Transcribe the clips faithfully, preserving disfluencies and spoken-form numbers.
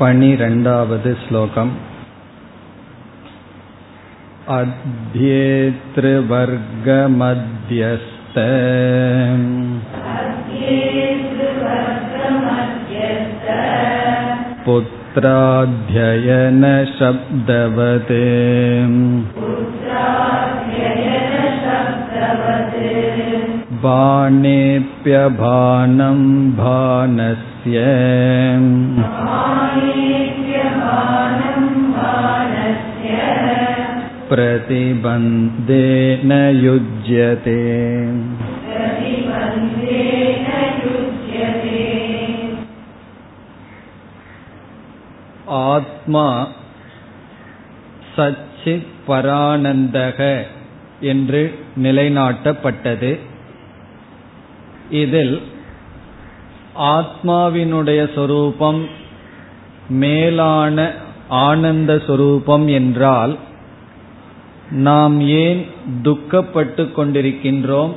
பனிரெண்டாவது ஸ்லோகம். அத்யேத்ரு வர்க மத்யஸ்த புத்ராத்யயன ஷப்தவதே பாணேப்ய பானம் பானஸ்ய பிரதிபந்தேன யுஜ்யதே. ஆத்மா சச்சித் பரானந்தக என்று நிலைநாட்டப்பட்டது. இதில் ஆத்மாவினுடைய சொரூபம் மேலான ஆனந்த சொரூபம் என்றால் நாம் ஏன் துக்கப்பட்டு கொண்டிருக்கின்றோம்,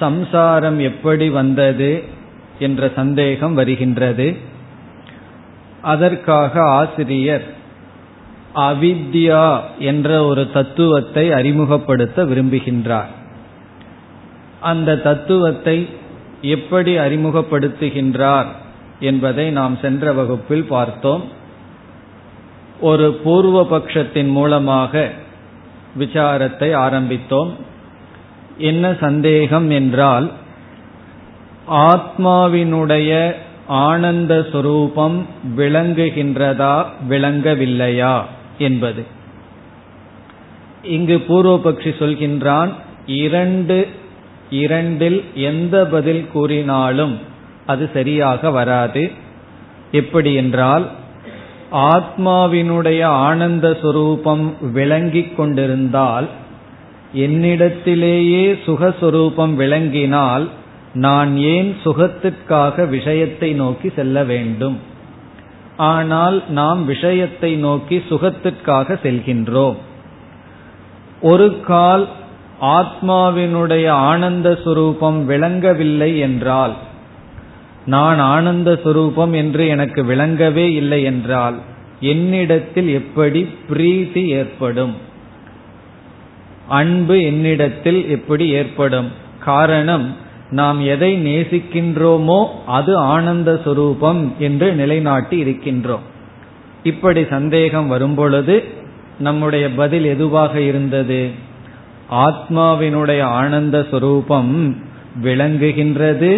சம்சாரம் எப்படி வந்தது என்ற சந்தேகம் வருகின்றது. அதற்காக ஆசிரியர் அவித்யா என்ற ஒரு தத்துவத்தை அறிமுகப்படுத்த விரும்புகின்றார். அந்த தத்துவத்தை எப்படி அறிமுகப்படுத்துகின்றார் என்பதை நாம் சென்ற வகுப்பில் பார்த்தோம். ஒரு பூர்வ பட்சத்தின் மூலமாக விசாரத்தை ஆரம்பித்தோம். என்ன சந்தேகம் என்றால், ஆத்மாவினுடைய ஆனந்த சுரூபம் விளங்குகின்றதா விளங்கவில்லையா என்பது. இங்கு பூர்வபக்ஷி சொல்கின்றான், இரண்டு இரண்டில் எந்த பதில் கூறினாலும் அது சரியாக வராது. எப்படி என்றால், ஆத்மாவினுடைய ஆனந்த சுரூபம் விளங்கிக் கொண்டிருந்தால், என்னிடத்திலேயே சுகஸ்வரூபம் விளங்கினால் நான் ஏன் சுகத்திற்காக விஷயத்தை நோக்கி செல்ல வேண்டும்? ஆனால் நாம் விஷயத்தை நோக்கி சுகத்திற்காக செல்கின்றோம். ஒரு கால் ஆத்மாவினுடைய ஆனந்த சுரூபம் விளங்கவில்லை என்றால், நான் ஆனந்த சுரூபம் என்று எனக்கு விளங்கவே இல்லை என்றால் என்னிடத்தில் எப்படி பிரீதி ஏற்படும், அன்பு என்னிடத்தில் எப்படி ஏற்படும்? காரணம், நாம் எதை நேசிக்கின்றோமோ அது ஆனந்த சுரூபம் என்று நிலைநாட்டி இருக்கின்றோம். இப்படி சந்தேகம் வரும்பொழுது நம்முடைய பதில் எதுவாக இருந்தது? ஆத்மாவினுடைய ஆனந்த சுரூபம் விளங்குகின்றது,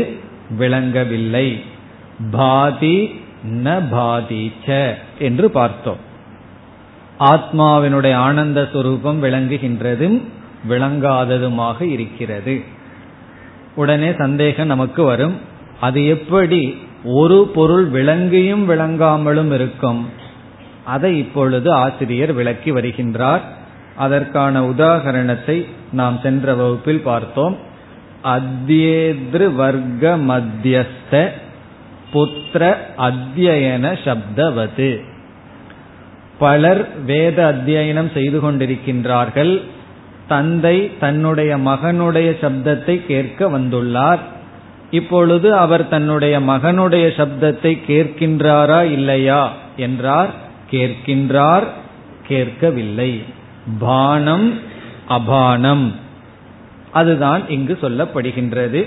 விளங்கவில்லை, பாதி ந பாதிச்ச என்று பார்த்தோம். ஆத்மாவினுடைய ஆனந்த சுரூபம் விளங்குகின்றதும் விளங்காததுமாக இருக்கிறது. உடனே சந்தேகம் நமக்கு வரும், அது எப்படி ஒரு பொருள் விளங்கியும் விளங்காமலும் இருக்கும்? அதை இப்பொழுது ஆசிரியர் விளக்கி வருகின்றார். அதற்கான உதாகரணத்தை நாம் சென்ற வகுப்பில் பார்த்தோம். அத்யேத்ரு வர்க்க மத்யஸ்த புத்திர அத்யயன சப்தவது. பலர் வேத அத்தியனம் செய்து கொண்டிருக்கின்றார்கள். தந்தை தன்னுடைய மகனுடைய சப்தத்தை கேட்க வந்துள்ளார். இப்பொழுது அவர் தன்னுடைய மகனுடைய சப்தத்தை கேட்கின்றாரா இல்லையா என்றார். கேட்கின்றார், கேட்கவில்லை, பானம் அபானம், அதுதான் இங்கு சொல்லப்படுகின்றது.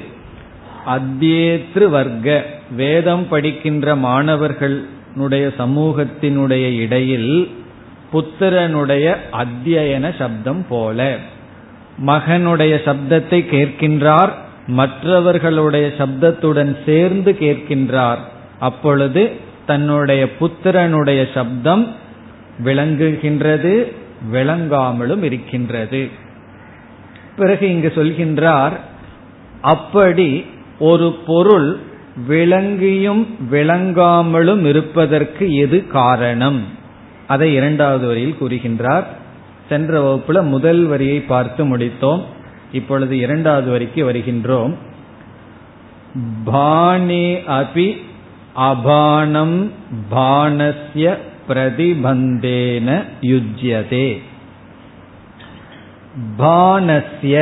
அத்யேத்ரு வர்க்க, வேதம் படிக்கின்ற மாணவர்களுடைய சமூகத்தினுடைய இடையில் புத்திரனுடைய அத்தியன சப்தம் போல மகனுடைய சப்தத்தை கேட்கின்றார், மற்றவர்களுடைய சப்தத்துடன் சேர்ந்து கேட்கின்றார். அப்பொழுது தன்னுடைய புத்திரனுடைய சப்தம் விளங்குகின்றது, விளங்காமலும் இருக்கின்றது. பிறகு இங்கு சொல்கின்றார், அப்படி ஒரு பொருள் விளங்கியும் விளங்காமலும் இருப்பதற்கு எது காரணம்? அதை இரண்டாவது வரியில் கூறுகின்றார். சென்ற வகுப்புல முதல் வரியை பார்த்து முடித்தோம். இப்பொழுது இரண்டாவது வரிக்கு வருகின்றோம். பானே அபி அபானம் பானஸ்ய பிரதிபந்தேன யுஜ்யதே. பானஸ்ய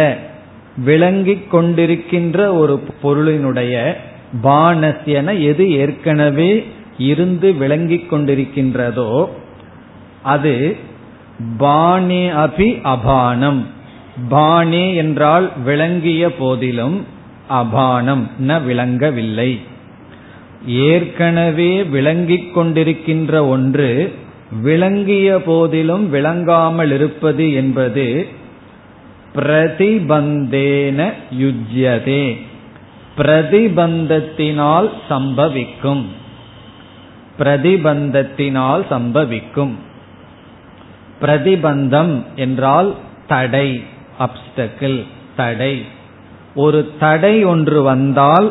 விளங்கிக் கொண்டிருக்கின்ற ஒரு பொருளினுடைய, பானஸ்யன எது ஏற்கனவே இருந்து விளங்கிக் கொண்டிருக்கின்றதோ அது பாணே அபி அபானம். பாணே என்றால் விளங்கிய போதிலும் அபானம் ந விளங்கவில்லை. ஏற்கனவே விளங்கிக் கொண்டிருக்கின்ற ஒன்று விளங்கிய போதிலும் விளங்காமல் இருப்பது என்பது பிரதிபந்தேன யுஜ்யதே, பிரதிபந்தத்தினால் சம்பவிக்கும், பிரதிபந்தத்தினால் சம்பவிக்கும். பிரதிபந்தம் என்றால் தடை, அப்டக்கிள், தடை. ஒரு தடை ஒன்று வந்தால்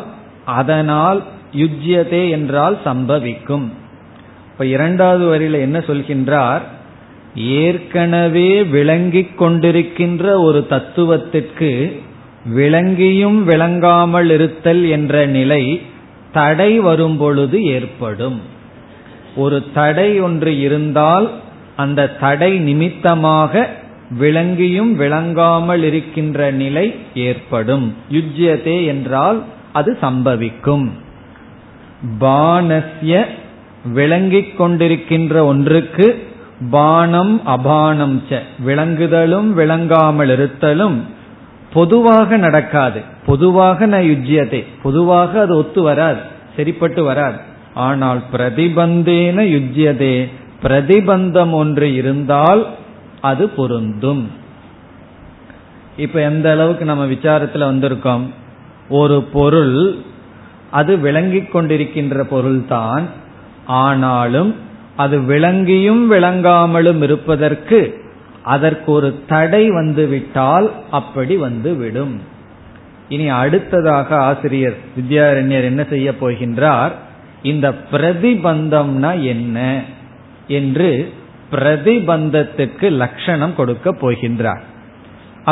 அதனால் யுஜ்யதே என்றால் சம்பவிக்கும். இப்ப இரண்டாவது வரியில என்ன சொல்கின்றார், ஏற்கனவே விளங்கிக் கொண்டிருக்கின்ற ஒரு தத்துவத்திற்கு விளங்கியும் விளங்காமல் இருத்தல் என்ற நிலை தடை வரும் பொழுது ஏற்படும். ஒரு தடை ஒன்று இருந்தால் அந்த தடை நிமித்தமாக விளங்கியும் விளங்காமல் இருக்கின்ற நிலை ஏற்படும். யுஜ்யதே என்றால் அது சம்பவிக்கும். பானஸ்ய விளங்கிக் கொண்டிருக்கின்ற ஒன்றுக்கு பானம் அபானம் ச விளங்குதலும் விளங்காமல் இருத்தலும் பொதுவாக நடக்காது. பொதுவாக ந யுஜ்யதே, பொதுவாக அது ஒத்து வராது, சரிப்பட்டு வராது. ஆனால் பிரதிபந்தேன யுஜ்யதே, பிரதிபந்தம் ஒன்று இருந்தால் அது பொருந்தும். இப்ப எந்த அளவுக்கு நம்ம விசாரத்துல வந்திருக்கோம், ஒரு பொருள் அது விளங்கிக் கொண்டிருக்கின்ற பொருள்தான், ஆனாலும் அது விளங்கியும் விளங்காமலும் இருப்பதற்கு அதற்கு ஒரு தடை வந்துவிட்டால் அப்படி வந்து விடும். இனி அடுத்ததாக ஆசிரியர் வித்யாரண்யர் என்ன செய்ய போகின்றார், இந்த பிரதிபந்தம்னா என்ன என்று பிரதிபந்தத்திற்கு லட்சணம் கொடுக்க போகின்றார்.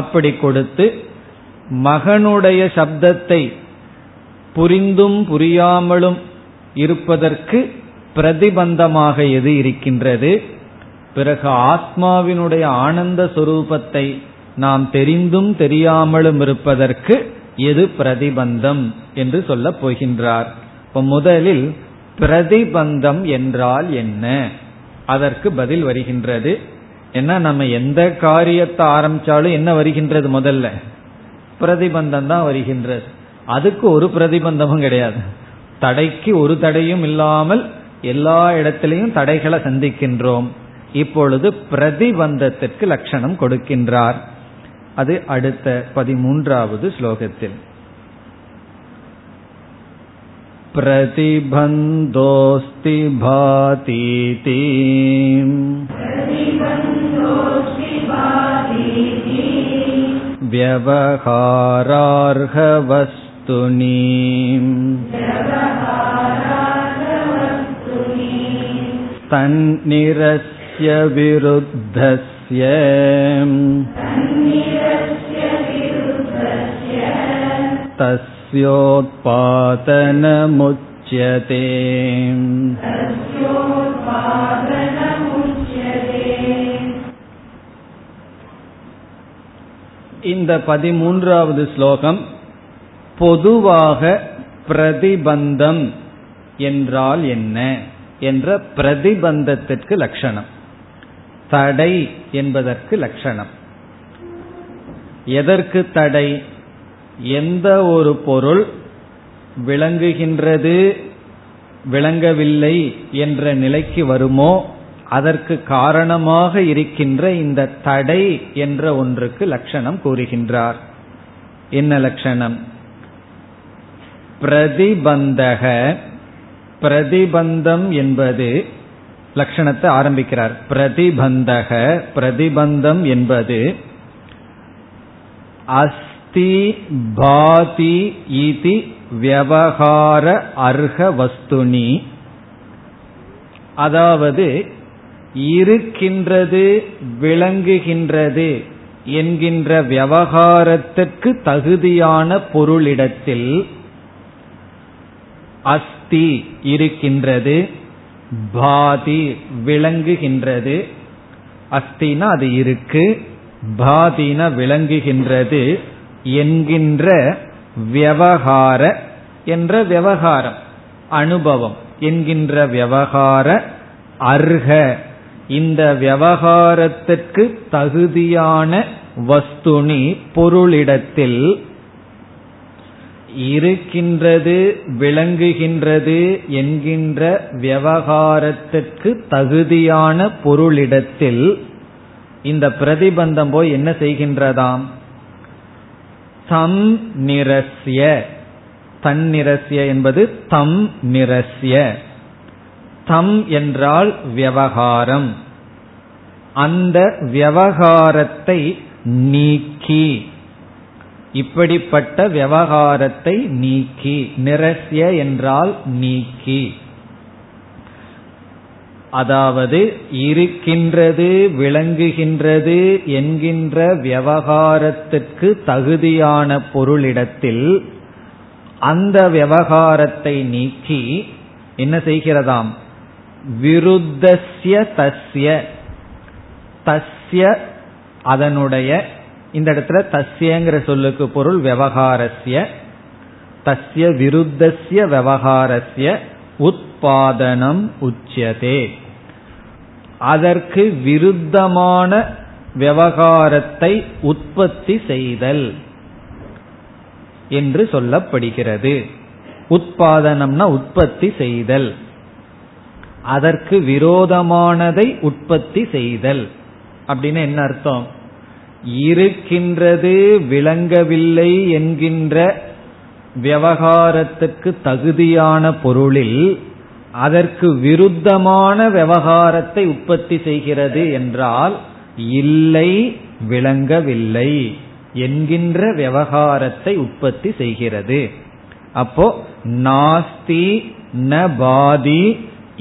அப்படி கொடுத்து மகனுடைய சப்தத்தை புரிந்தும் புரியாமலும் இருப்பதற்கு பிரதிபந்தமாக எது இருக்கின்றது, பிறகு ஆத்மாவினுடைய ஆனந்த சுரூபத்தை நாம் தெரிந்தும் தெரியாமலும் இருப்பதற்கு எது பிரதிபந்தம் என்று சொல்ல போகின்றார். இப்போ முதலில் பிரதிபந்தம் என்றால் என்ன, அதற்கு பதில் வருகின்றது. ஏன்னா நம்ம எந்த காரியத்தை ஆரம்பிச்சாலும் என்ன வருகின்றது, முதல்ல பிரதிபந்தம் தான் வருகின்றது. அதுக்கு ஒரு பிரதிபந்தமும் கிடையாது, தடைக்கு ஒரு தடையும் இல்லாமல் எல்லா இடத்திலையும் தடைகளை சந்திக்கின்றோம். இப்பொழுது பிரதிபந்தத்திற்கு லட்சணம் கொடுக்கின்றார். அது அடுத்த பதிமூன்றாவது ஸ்லோகத்தில். பிரதிபந்தோஸ்தி பாதீதி வ்யவஹாரார்ஹ வஸ்துனி தன்னிரஸ்ய விருத்தஸ்ய தஸ்யோத்பாதனமுச்யதே. இந்த பதிமூன்றாவது ஸ்லோகம் பொதுவாக பிரதிபந்தம் என்றால் என்ன என்ற பிரதிபந்தத்திற்கு லட்சணம், தடை என்பதற்கு லட்சணம். எதற்கு தடை, எந்த ஒரு பொருள் விளங்குகின்றது விளங்கவில்லை என்ற நிலைக்கு வருமோ அதற்கு காரணமாக இருக்கின்ற இந்த தடை என்ற ஒன்றுக்கு லட்சணம் கூறுகின்றார். என்ன லட்சணம், பிரதிபந்தக, பிரதிபந்தம் என்பது லட்சணத்தை ஆரம்பிக்கிறார். பிரதிபந்தக, பிரதிபந்தம் என்பது அஸ்தி பாதி இதி வியவகார அர்ஹ வஸ்துனி, அதாவது இருக்கின்றது விளங்குகின்றது என்கின்ற வியவகாரத்திற்கு தகுதியான பொருளிடத்தில் அஸ்தி இருக்கின்றது, பாதி விளங்குகின்றது. அஸ்தினா அது இருக்கு, பாதினா விளங்குகின்றது என்கின்ற வியவகார என்ற விவகாரம், அனுபவம், என்கின்ற விவகார அர்ஹ, இந்த விவகாரத்திற்கு தகுதியான வஸ்துனி பொருளிடத்தில் இருக்கின்றது, விளங்குகின்றது என்கின்ற விவகாரத்திற்கு தகுதியான பொருளிடத்தில் இந்த பிரதிபந்தம் போய் என்ன செய்கின்றதாம்? தம் நிரஸ்ய, தன் நிரஸ்ய என்பது தம் நிரஸ்ய, தம் என்றால் விவகாரம், அந்த விவகாரத்தை நீக்கி, இப்படிப்பட்ட விவகாரத்தை நீக்கி, நிரஸ்ய என்றால் நீக்கி, அதாவது இருக்கின்றது விளங்குகின்றது என்கின்ற விவகாரத்திற்கு தகுதியான பொருளிடத்தில் அந்த விவகாரத்தை நீக்கி என்ன செய்கிறதாம்? விருத்தஸ்ய தஸ்ய, தஸ்ய அதனுடைய, இந்த இடத்துல தஸ்யங்கிற சொல்லுக்கு பொருள் விவகாரஸ்ய, தஸ்ய விருத்தஸ்ய விவகாரஸ்ய உத்பாதனம் உச்யதே, அதற்கு விருத்தமான விவகாரத்தை உற்பத்தி செய்தல் என்று சொல்லப்படுகிறது. உத்பாதனம்னா உற்பத்தி செய்தல், அதற்கு விரோதமானதை உற்பத்தி செய்தல். அப்படின்னு என்ன அர்த்தம்? இருக்கின்றது விளங்கவில்லை என்கின்ற விவகாரத்துக்கு தகுதியான பொருளில் அதற்கு விருத்தமான விவகாரத்தை உற்பத்தி செய்கிறது என்றால் இல்லை விளங்கவில்லை என்கின்ற விவகாரத்தை உற்பத்தி செய்கிறது. அப்போ நாஸ்தி ந பாதி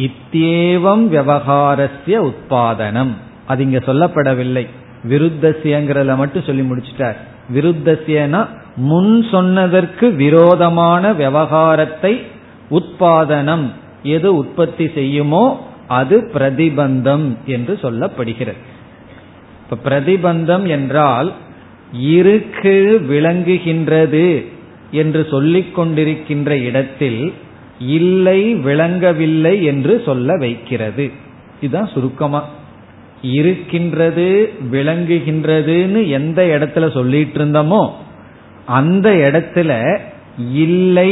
இத்யேவம் விவகாரஸ்ய உத்பாதனம், அது இங்க சொல்லப்படவில்லை. விருத்தஸ்யங்கிறத மட்டும் சொல்லி முடிச்சிட்டார். விருத்தஸ்யனா முன் சொன்னதற்கு விரோதமான விவகாரத்தை உற்பத்தனம், எது உற்பத்தி செய்யுமோ அது பிரதிபந்தம் என்று சொல்லப்படுகிறது. இப்ப பிரதிபந்தம் என்றால் இருக்கு விளங்குகின்றது என்று சொல்லிக் கொண்டிருக்கின்ற இடத்தில் இல்லை விளங்கவில்லை என்று சொல்ல வைக்கிறது. இதுதான் சுருக்கமா இருக்கின்றது விளங்குகின்றதுன்னு எந்த இடத்துல சொல்லிட்டு இருந்தோமோ அந்த இடத்துல இல்லை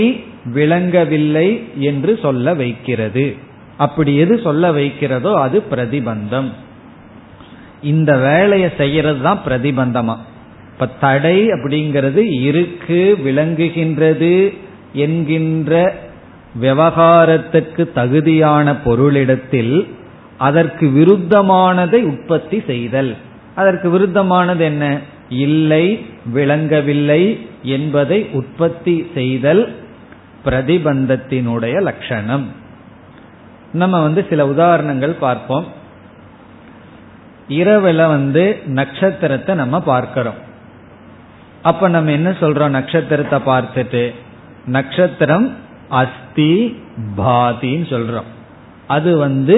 விளங்கவில்லை என்று சொல்ல வைக்கிறது. அப்படி எது சொல்ல வைக்கிறதோ அது பிரதிபந்தம். இந்த வேலையை செய்யறது தான் பிரதிபந்தமா. இப்ப தடை அப்படிங்கிறது இருக்கு விளங்குகின்றது என்கின்ற விவகாரத்துக்கு தகுதியான பொருளிடத்தில் அதற்கு விருத்தமானதை உற்பத்தி செய்தல். அதற்கு விருத்தமானது என்ன? இல்லை விளங்கவில்லை என்பதை உற்பத்தி செய்தல் பிரதிபந்தத்தினுடைய லட்சணம். நம்ம வந்து சில உதாரணங்கள் பார்ப்போம். இரவுல வந்து நட்சத்திரத்தை நம்ம பார்க்கிறோம். அப்ப நம்ம என்ன சொல்றோம்? நட்சத்திரத்தை பார்த்துட்டு நட்சத்திரம் அஸ்தி பாதின்னு சொல்றோம். அது வந்து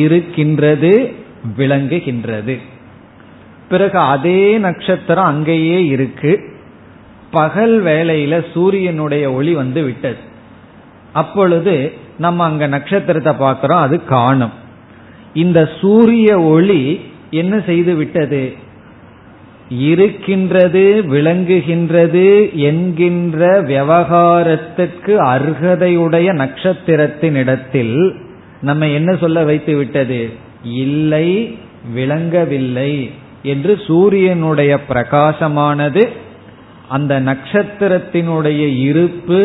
இருக்கின்றது விளங்குகின்றது. பிறகு அதே நட்சத்திரம் அங்கேயே இருக்கு. பகல் வேளையில சூரியனுடைய ஒளி வந்து விட்டது. அப்பொழுது நம்ம அங்க நட்சத்திரத்தை பார்க்கிறோம், அது காணும். இந்த சூரிய ஒளி என்ன செய்து விட்டது? இருக்கின்றது விளங்குகின்றது என்கின்ற விவகாரத்திற்கு அர்ஹதையுடைய நட்சத்திரத்தின் இடத்தில் நம்ம என்ன சொல்ல வைத்து விட்டது? இல்லை விளங்கவில்லை என்று சூரியனுடைய பிரகாசமானது அந்த நட்சத்திரத்தினுடைய இருப்பு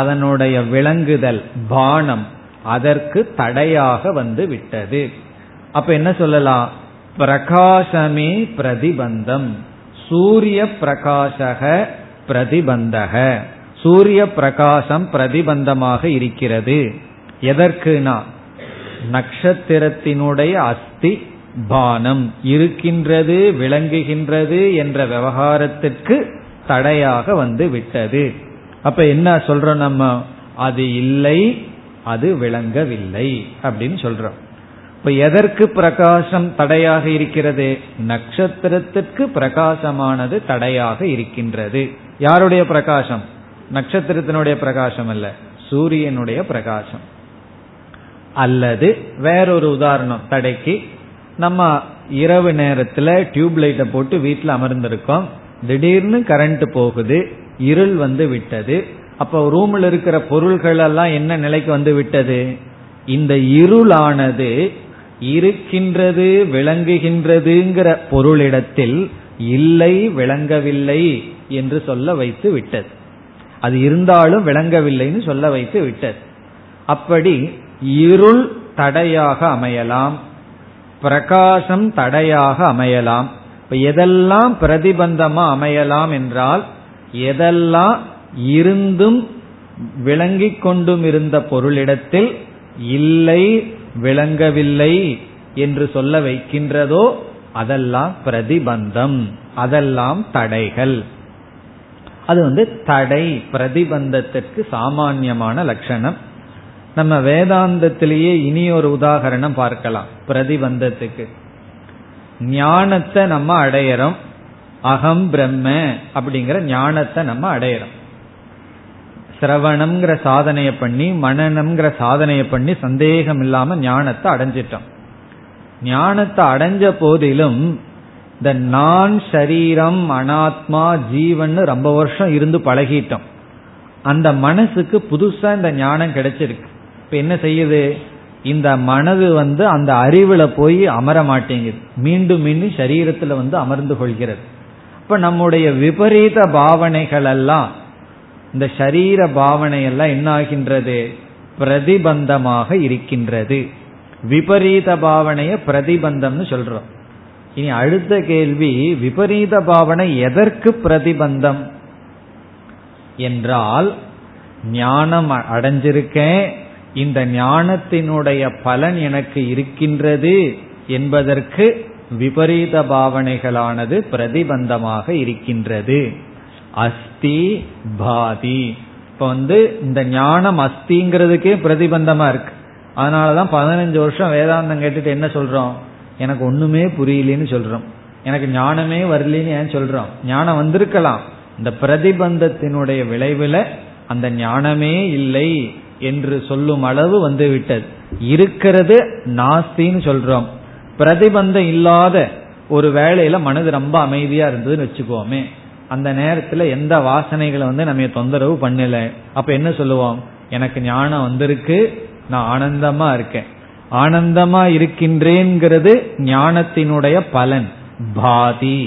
அதனுடைய விளங்குதல் பானம் அதற்கு தடையாக வந்து விட்டது. அப்ப என்ன சொல்லலாம்? பிரகாசமே பிரதிபந்தம். சூரிய பிரகாசக பிரதிபந்தக, சூரிய பிரகாசம் பிரதிபந்தமாக இருக்கிறது. எதற்குனா நட்சத்திரத்தினுடைய அஸ்தி பானம் இருக்கின்றது விளங்குகின்றது என்ற விவகாரத்திற்கு தடையாக வந்து விட்டது. அப்ப என்ன சொல்றோம் நம்ம? அது இல்லை அது விளங்கவில்லை அப்படின்னு சொல்றோம். இப்ப எதற்கு பிரகாசம் தடையாக இருக்கிறது? நட்சத்திரத்திற்கு பிரகாசமானது தடையாக இருக்கின்றது. யாருடைய பிரகாசம்? நட்சத்திரத்தினுடைய பிரகாசம் அல்ல, சூரியனுடைய பிரகாசம். அல்லது வேறொரு உதாரணம், தடைக்கு நம்ம இரவு நேரத்துல டியூப் லைட்டை போட்டு வீட்டுல அமர்ந்திருக்கோம், திடீர்னு கரண்ட் போகுது, இருள் வந்து விட்டது. அப்ப ரூம்ல இருக்கிற பொருள்கள் எல்லாம் என்ன நிலைக்கு வந்து விட்டது? இந்த இருளானது இருக்கின்றது விளங்குகின்றதுங்கிற பொருளிடத்தில் இல்லை விளங்கவில்லை என்று சொல்ல வைத்து விட்டது. அது இருந்தாலும் விளங்கவில்லைன்னு சொல்ல வைத்து விட்டது. அப்படி இருள் தடையாக அமையலாம், பிரகாசம் தடையாக அமையலாம். இப்ப எதெல்லாம் பிரதிபந்தமா அமையலாம் என்றால், எதெல்லாம் இருந்தும் விளங்கிக் கொண்டும் இருந்த பொருளிடத்தில் இல்லை விளங்கவில்லை என்று சொல்ல வைக்கின்றதோ அதெல்லாம் பிரதிபந்தம், அதெல்லாம் தடைகள். அது வந்து தடை பிரதிபந்தத்திற்கு சாமான்யமான லட்சணம். நம்ம வேதாந்தத்திலேயே இனி ஒரு உதாகரணம் பார்க்கலாம் பிரதிபந்தத்துக்கு. ஞானத்தை நம்ம அடையறோம், அகம் பிரம்ம அப்படிங்கிற ஞானத்தை நம்ம அடையறோம். சிரவணம்ங்கிற சாதனையை பண்ணி மனனம்ங்கிற சாதனையை பண்ணி சந்தேகம் இல்லாம ஞானத்தை அடைஞ்சிட்டோம். ஞானத்தை அடைஞ்ச போதிலும் இந்த நான் சரீரம் அனாத்மா ஜீவன் ரொம்ப வருஷம் இருந்து பழகிட்டோம். அந்த மனசுக்கு புதுசா இந்த ஞானம் கிடைச்சிருக்கு. இப்ப என்ன செய்யுது? இந்த மனது வந்து அந்த அறிவுல போய் அமர மாட்டேங்குது, மீண்டும் மீண்டும் சரீரத்துல வந்து அமர்ந்து கொள்கிறது. இப்ப நம்முடைய விபரீத பாவனைகள் எல்லாம், இந்த சரீர பாவனை எல்லாம் என்ன ஆகின்றது? பிரதிபந்தமாக இருக்கின்றது. விபரீத பாவனைய பிரதிபந்தம்னு சொல்றோம். இனி அடுத்த கேள்வி, விபரீத பாவனை எதற்கு பிரதிபந்தம் என்றால், ஞானம் அடைஞ்சிருக்கேன், இந்த ஞானத்தினுடைய பலன் எனக்கு இருக்கின்றது என்பதற்கு விபரீத பாவனைகளானது பிரதிபந்தமாக இருக்கின்றது. அஸ்தி பாதி. இப்ப வந்து இந்த ஞானம் அஸ்திங்கிறதுக்கே பிரதிபந்தமா இருக்கு. அதனாலதான் பதினஞ்சு வருஷம் வேதாந்தம் கேட்டுட்டு என்ன சொல்றோம்? எனக்கு ஒண்ணுமே புரியலன்னு சொல்றோம், எனக்கு ஞானமே வரலன்னு ஏன் சொல்றோம்? ஞானம் வந்திருக்கலாம், இந்த பிரதிபந்தத்தினுடைய விளைவில் அந்த ஞானமே இல்லை என்று சொல்லும் அளவு வந்து விட்டது. இருக்கிறது நாஸ்தின்னு சொல்றோம். பிரதிபந்தம் இல்லாத ஒரு வேளையில மனது ரொம்ப அமைதியா இருந்ததுன்னு வச்சுக்கோமே, அந்த நேரத்துல எந்த வாசனைகளை வந்து நம்ம தொந்தரவு பண்ணல, அப்ப என்ன சொல்லுவோம்? எனக்கு ஞானம் வந்திருக்கு, நான் ஆனந்தமா இருக்கேன். ஆனந்தமா இருக்கின்றேங்கிறது ஞானத்தினுடைய பலன். பாதி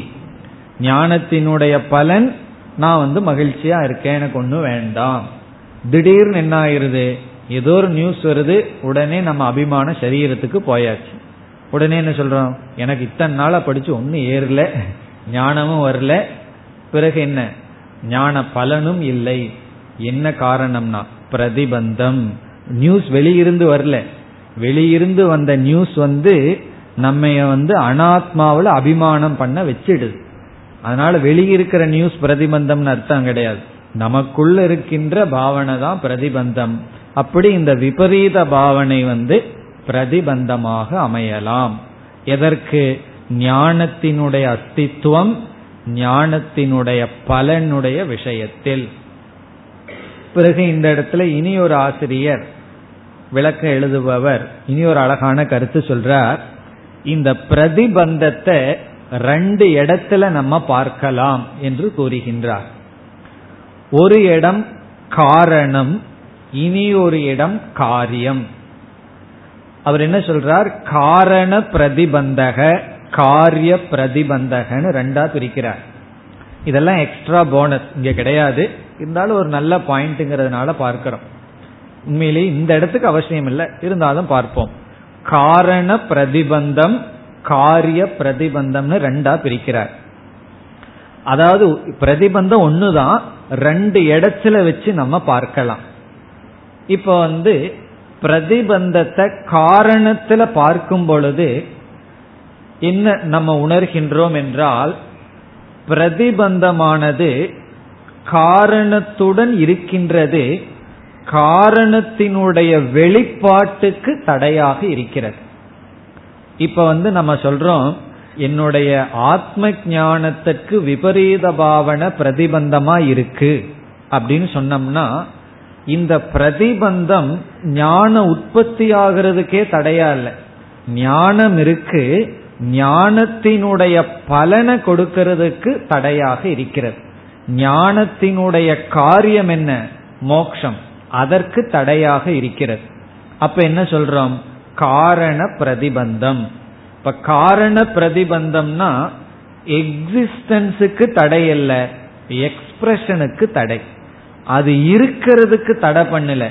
ஞானத்தினுடைய பலன், நான் வந்து மகிழ்ச்சியா இருக்கேன், எனக்கு ஒன்னும் வேண்டாம். திடீர்னு என்ன ஆயிருது? ஏதோ ஒரு நியூஸ் வருது, உடனே நம்ம அபிமான சரீரத்துக்கு போயாச்சு. உடனே என்ன சொல்றோம்? எனக்கு இத்தனை நாளா படிச்சு ஒன்னும் ஏறல, ஞானமும் வரல, பிறகு என்ன ஞான பலனும் இல்லை. என்ன காரணம்னா பிரதிபந்தம். நியூஸ் வெளியிருந்து வரல, வெளியிருந்து வந்த நியூஸ் வந்து நம்ம வந்து அனாத்மாவில் அபிமானம் பண்ண வச்சிடுது. அதனால வெளியிருக்கிற நியூஸ் பிரதிபந்தம்னு அர்த்தம் கிடையாது, நமக்குள்ள இருக்கின்ற பாவனை தான் பிரதிபந்தம். அப்படி இந்த விபரீத பாவனை வந்து பிரதிபந்தமாக அமையலாம். எதற்கு? ஞானத்தினுடைய அஸ்தித்துவம், ஞானத்தினுடைய பலனுடைய விஷயத்தில். பிறகு இந்த இடத்துல இனி ஒரு ஆசிரியர், விளக்க எழுதுபவர், இனி ஒரு அழகான கருத்து சொல்றார். இந்த பிரதிபந்தத்தை ரெண்டு இடத்துல நம்ம பார்க்கலாம் என்று கூறுகின்றார். ஒரு இடம் காரணம், இனி ஒரு இடம் காரியம். அவர் என்ன சொல்றார்? காரண பிரதிபந்தக, காரிய பிரதிபந்தகன்னு ரெண்டா பிரிக்கிறார். இதெல்லாம் எக்ஸ்ட்ரா போனஸ், இங்க கிடையாது, இருந்தாலும் ஒரு நல்ல பாயிண்ட்ங்கிறதுனால பார்க்கிறோம். உண்மையிலே இந்த இடத்துக்கு அவசியம் இல்லை, இருந்தாலும் பார்ப்போம். காரண பிரதிபந்தம், காரிய பிரதிபந்தம்னு ரெண்டா பிரிக்கிறார். அதாவது பிரதிபந்தம் ஒண்ணுதான், ரெண்டு இடத்துல வச்சு நம்ம பார்க்கலாம். இப்ப வந்து பிரதிபந்தத்தை காரணத்துல பார்க்கும் பொழுது என்ன நம்ம உணர்கின்றோம் என்றால், பிரதிபந்தமானது காரணத்துடன் இருக்கின்றது, காரணத்தினுடைய வெளிப்பாட்டுக்கு தடையாக இருக்கிறது. இப்ப வந்து நம்ம சொல்றோம், என்னுடைய ஆத்ம ஞானத்திற்கு விபரீத பாவனை பிரதிபந்தமா இருக்கு அப்படின்னு சொன்னோம்னா, இந்த பிரதிபந்தம் ஞான உற்பத்தி ஆகிறதுக்கே தடையா இல்லை. ஞானம் இருக்கு, ஞானத்தினுடைய பலனை கொடுக்கிறதுக்கு தடையாக இருக்கிறது. ஞானத்தினுடைய காரியம் என்ன? மோக்ஷம். அதற்கு தடையாக இருக்கிறது. அப்ப என்ன சொல்றோம்? காரண பிரதிபந்தம். இப்ப காரண பிரதிபந்தம்னா எக்ஸிஸ்டன்ஸுக்கு தடை அல்ல, எக்ஸ்பிரஷனுக்கு தடை. அது இருக்கிறதுக்கு தடை பண்ணல,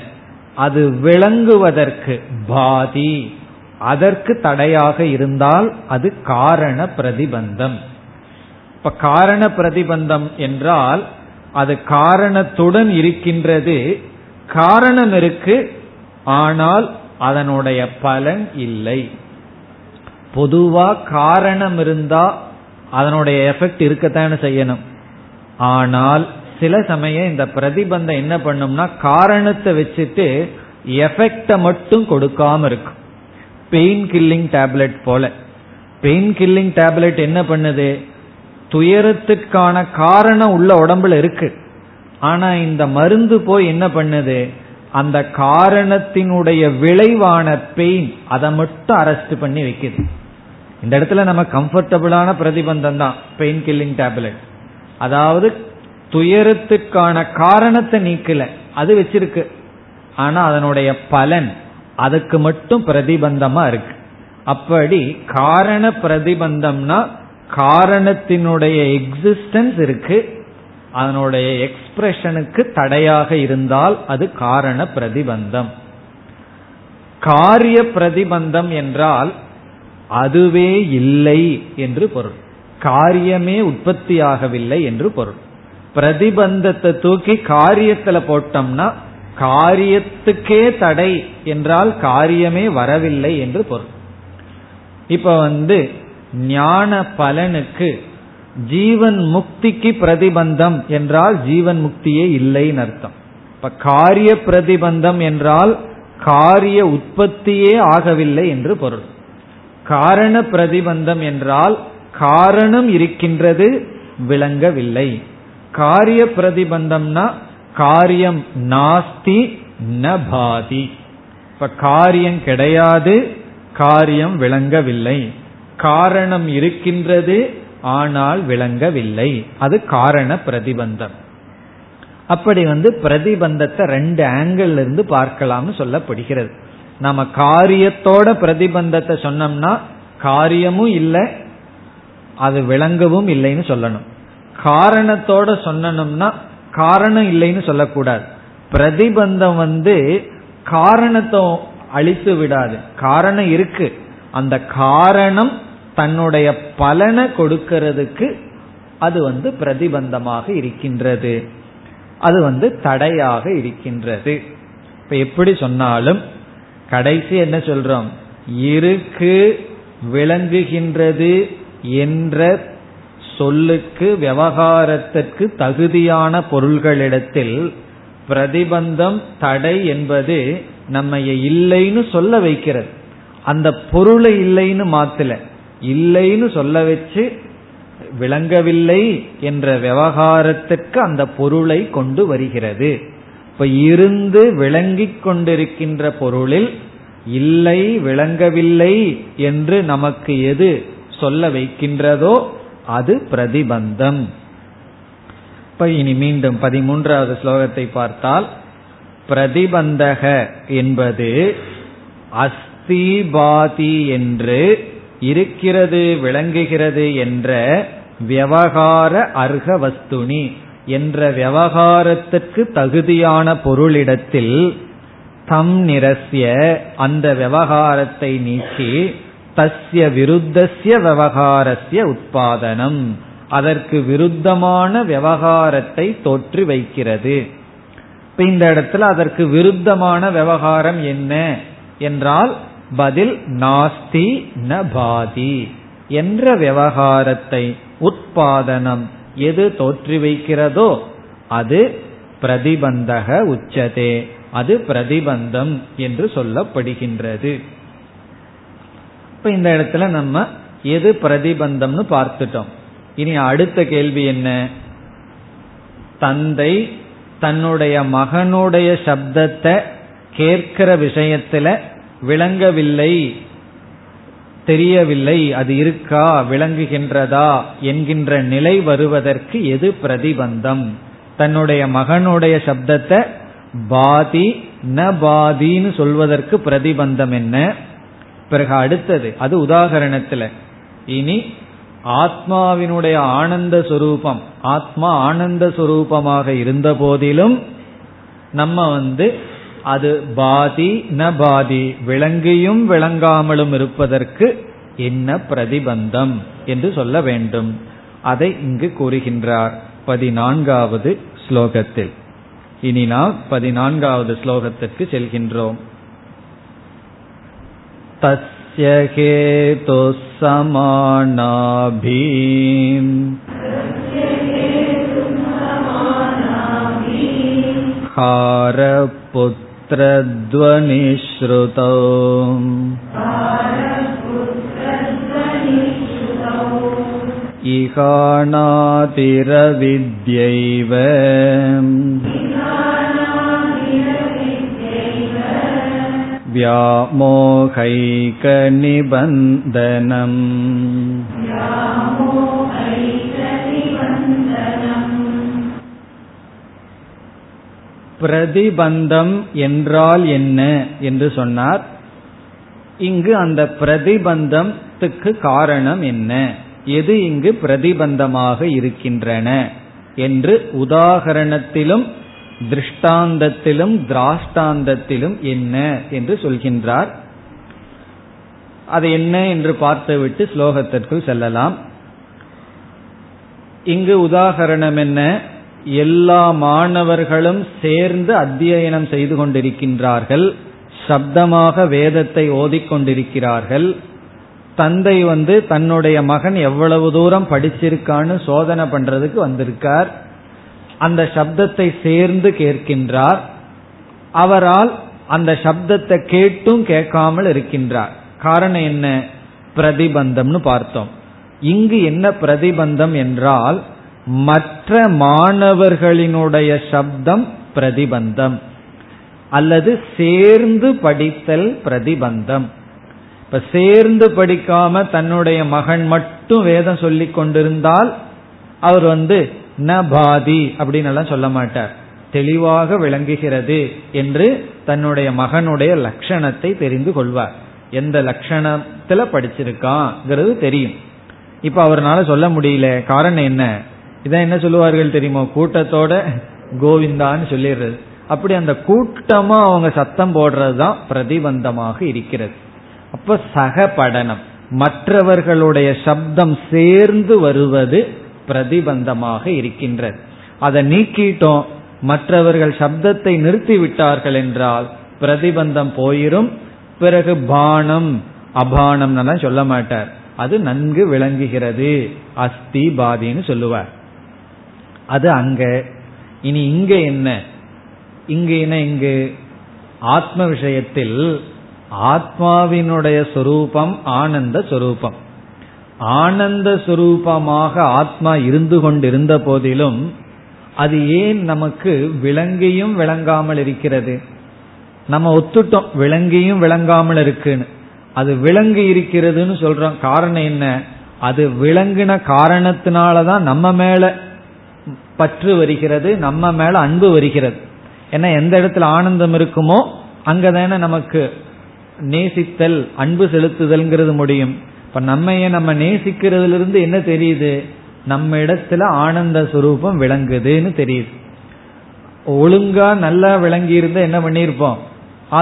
அது விளங்குவதற்கு பாதி, அதற்கு தடையாக இருந்தால் அது காரண பிரதிபந்தம். இப்ப காரண பிரதிபந்தம் என்றால் அது காரணத்துடன் இருக்கின்றது, காரணம் இருக்கு, ஆனால் அதனுடைய பலன் இல்லை. பொதுவா காரணம் இருந்தா அதனுடைய எஃபெக்ட் இருக்கத்தானே செய்யணும். ஆனால் சில சமயம் இந்த பிரதிபந்தம் என்ன பண்ணும்னா காரணத்தை வச்சுட்டு எஃபெக்ட மட்டும் கொடுக்காம இருக்கும். பெயின் கில்லிங் டேப்லெட் போல. பெயின் கில்லிங் டேப்லெட் என்ன பண்ணுது? துயரத்துக்கான காரணம் உள்ள உடம்புல இருக்கு, ஆனா இந்த மருந்து போய் என்ன பண்ணுது? அந்த காரணத்தினுடைய விளைவான பெயின் அதை மட்டும் அரெஸ்ட் பண்ணி வைக்குது. இந்த இடத்துல நம்ம கம்ஃபர்டபுளான பிரதிபந்தம் தான் பெயின் கில்லிங் டேப்லெட். அதாவது துயரத்துக்கான காரணத்தை நீக்கல, அது வச்சிருக்கு, ஆனா அதனுடைய பலன் அதுக்கு மட்டும் பிரதிபந்தமா இருக்கு. அப்படி காரண பிரதிபந்தம்னா காரணத்தினுடைய எக்ஸிஸ்டன்ஸ் இருக்கு, அதனுடைய எக்ஸ்பிரஷனுக்கு தடையாக இருந்தால் அது காரண பிரதிபந்தம். காரிய பிரதிபந்தம் என்றால் அதுவே இல்லை என்று பொருள், காரியமே உற்பத்தியாகவில்லை என்று பொருள். பிரதிபந்தத்தை தூக்கி காரியத்துல போட்டோம்னா காரியத்துக்கே தடை என்றால் காரியமே வரவில்லை என்று பொருள். இப்ப வந்து ஞான பலனுக்கு ஜீவன் முக்திக்கு பிரதிபந்தம் என்றால் ஜீவன் முக்தியே இல்லைன்னு அர்த்தம். இப்ப காரிய பிரதிபந்தம் என்றால் காரிய உற்பத்தியே ஆகவில்லை என்று பொருள். காரண பிரதிபந்தம் என்றால் காரணம் இருக்கின்றது, விளங்கவில்லை. காரிய பிரதிபந்தம்னா காரியம் நாஸ்தி ந பாதி. இப்ப காரியம் கிடையாது, காரியம் விளங்கவில்லை. காரணம் இருக்கின்றது ஆனால் விளங்கவில்லை, அது காரண பிரதிபந்தம். அப்படி வந்து பிரதிபந்தத்தை ரெண்டு ஆங்கிள் இருந்து பார்க்கலாம்னு சொல்லப்படுகிறது. நம்ம காரியத்தோட பிரதிபந்தத்தை சொன்னோம்னா காரியமும் இல்லை, அது விளங்கவும் இல்லைன்னு சொல்லணும். காரணத்தோட சொன்னோம்னா காரணம் இல்லைன்னு சொல்லக்கூடாது. பிரதிபந்தம் வந்து காரணத்தை அழித்து விடாது, காரணம் இருக்கு, அந்த காரணம் தன்னுடைய பலனை கொடுக்கிறதுக்கு அது வந்து பிரதிபந்தமாக இருக்கின்றது, அது வந்து தடையாக இருக்கின்றது. இப்ப எப்படி சொன்னாலும் கடைசி என்ன சொல்றோம்? இருக்கு, விளங்குகின்றது என்ற சொல்லுக்கு விவகாரத்திற்கு தகுதியான பொருள்களிடத்தில் பிரதிபந்தம் தடை என்பது நம்ம இல்லைன்னு சொல்ல வைக்கிறது. அந்த பொருளை இல்லைன்னு மாத்தல, இல்லைன்னு சொல்ல வச்சு விளங்கவில்லை என்ற விவகாரத்திற்கு அந்த பொருளை கொண்டு வருகிறது. இப்ப இருந்து விளங்கிக் கொண்டிருக்கின்ற பொருளில் இல்லை, விளங்கவில்லை என்று நமக்கு எது சொல்ல வைக்கின்றதோ அது பிரதிபந்தம். இப்ப இனி மீண்டும் பதிமூன்றாவது ஸ்லோகத்தை பார்த்தால், பிரதிபந்தக என்பது அஸ்திபாதி என்று இருக்கிறது, விளங்குகிறது என்ற விவகார அர்ஹ வஸ்துனி என்ற விவகாரத்திற்கு தகுதியான பொருளிடத்தில் தம் நிரஸ்ய அந்த விவகாரத்தை நீக்கி தஸ்ய விருத்தஸ்ய விவகாரஸ்ய உட்பாதனம் அதற்கு விருத்தமான விவகாரத்தை தோற்றி வைக்கிறது. இப்ப இந்த இடத்துல அதற்கு விருத்தமான விவகாரம் என்ன என்றால் பதில் நாஸ்தி ந பாதி என்ற விவகாரத்தை உட்பாதனம் எது தோற்றி வைக்கிறதோ அது பிரதிபந்தக உச்சதே, அது பிரதிபந்தம் என்று சொல்லப்படுகின்றது. இப்ப இந்த இடத்துல நம்ம எது பிரதிபந்தம்னு பார்த்துட்டோம். இனி அடுத்த கேள்வி என்ன? தந்தை தன்னுடைய மகனுடைய சப்தத்தை கேட்கிற விஷயத்துல விளங்கவில்லை, தெரியவில்லை, அது இருக்கா விளங்குகின்றதா என்கின்ற நிலை வருவதற்கு எது பிரதிபந்தம்? தன்னுடைய மகனுடைய சப்தத்தை பாதி ந பாதின்னு சொல்வதற்கு பிரதிபந்தம் என்ன? பிறகு அடுத்தது அது உதாகரணத்துல. இனி ஆத்மாவினுடைய ஆனந்த சுரூபம், ஆத்மா ஆனந்த சுரூபமாக இருந்த போதிலும் நம்ம வந்து அது பாதி ந பாதி விளங்கியும் விளங்காமலும் இருப்பதற்கு என்ன பிரதிபந்தம் என்று சொல்ல வேண்டும். அதை இங்கு கூறுகின்றார் பதினான்காவது ஸ்லோகத்தில். இனி நாம் பதினான்காவது ஸ்லோகத்திற்கு செல்கின்றோம். தஸ்ய ஹேது சமானாபி புத்திரத்வனிஸ்ருதோ இகாநாதிரவித்யைவ வியாமோஹைக நிபந்தனம். பிரதிபந்தம் என்றால் என்ன என்று சொன்னார். இங்கு அந்த பிரதிபந்தத்துக்கு காரணம் என்ன, எது இங்கு பிரதிபந்தமாக இருக்கின்றன என்று உதாகரணத்திலும் திருஷ்டாந்தத்திலும் திராஷ்டாந்தத்திலும் என்ன என்று சொல்கின்றார். அது என்ன என்று பார்த்துவிட்டு ஸ்லோகத்திற்குள் செல்லலாம். இங்கு உதாகரணம் என்ன? எல்லா மாணவர்களும் சேர்ந்து அத்தியனம் செய்து கொண்டிருக்கின்றார்கள், சப்தமாக வேதத்தை ஓதிக்கொண்டிருக்கிறார்கள். தந்தை வந்து தன்னுடைய மகன் எவ்வளவு தூரம் படிச்சிருக்கான்னு சோதனை பண்றதுக்கு வந்திருக்கார். அந்த சப்தத்தை சேர்ந்து கேட்கின்றார். அவரால் அந்த சப்தத்தை கேட்டும் கேட்காமல் இருக்கின்றார். காரணம் என்ன? பிரதிபந்தம்னு பார்த்தோம். இங்கு என்ன பிரதிபந்தம் என்றால் மற்ற மாணவர்களினுடைய சப்தம் பிரதிபந்தம், அல்லது சேர்ந்து படித்தல் பிரதிபந்தம். இப்ப சேர்ந்து படிக்காம தன்னுடைய மகன் மட்டும் வேதம் சொல்லி கொண்டிருந்தால் அவர் வந்து ந பாதி அப்படின்னு எல்லாம் சொல்ல மாட்டார். தெளிவாக விளங்குகிறது என்று தன்னுடைய மகனுடைய லட்சணத்தை தெரிந்து கொள்வார். எந்த லட்சணத்துல படிச்சிருக்காங்கிறது தெரியும். இப்ப அவர்னால சொல்ல முடியல. காரணம் என்ன? இதான் என்ன சொல்லுவார்கள் தெரியுமா, கூட்டத்தோட கோவிந்தான்னு சொல்லிடுறது. அப்படி அந்த கூட்டமா அவங்க சத்தம் போடுறதுதான் பிரதிபந்தமாக இருக்கிறது. அப்ப சக படனம், மற்றவர்களுடைய சப்தம் சேர்ந்து வருவது பிரதிபந்தமாக இருக்கின்றது. அதை நீக்கிட்டோம், மற்றவர்கள் சப்தத்தை நிறுத்தி விட்டார்கள் என்றால் பிரதிபந்தம் போயிரும். பிறகு பானம் அபானம்னா சொல்ல மாட்டார். அது நன்கு விளங்குகிறது, அஸ்தி பாதின்னு சொல்லுவார். அது அங்க. இனி இங்க என்ன? இங்கு என்ன? இங்கு ஆத்ம விஷயத்தில் ஆத்மாவினுடைய சொரூபம் ஆனந்த சொரூபம். ஆனந்த சொரூபமாக ஆத்மா இருந்து கொண்டிருந்த போதிலும் அது ஏன் நமக்கு விளங்கியும் விளங்காமல் இருக்கிறது? நம்ம ஒத்துட்டோம் விளங்கியும் விளங்காமல் இருக்குன்னு. அது விளங்கு இருக்கிறதுன்னு சொல்றோம். காரணம் என்ன? அது விளங்கின காரணத்தினாலதான் நம்ம மேல பற்று வருகிறது, நம்ம மேல அன்பு வருகிறது. ஏன்னா எந்த இடத்துல ஆனந்தம் இருக்குமோ அங்கதானே நமக்கு நேசித்தல் அன்பு செலுத்துதல்ங்கிறது முடியும். இப்ப நம்ம நம்ம நேசிக்கிறதுல இருந்து என்ன தெரியுது? நம்ம இடத்துல ஆனந்த சுரூபம் விளங்குதுன்னு தெரியுது. ஒழுங்கா நல்லா விளங்கி இருந்தா என்ன பண்ணிருப்போம்?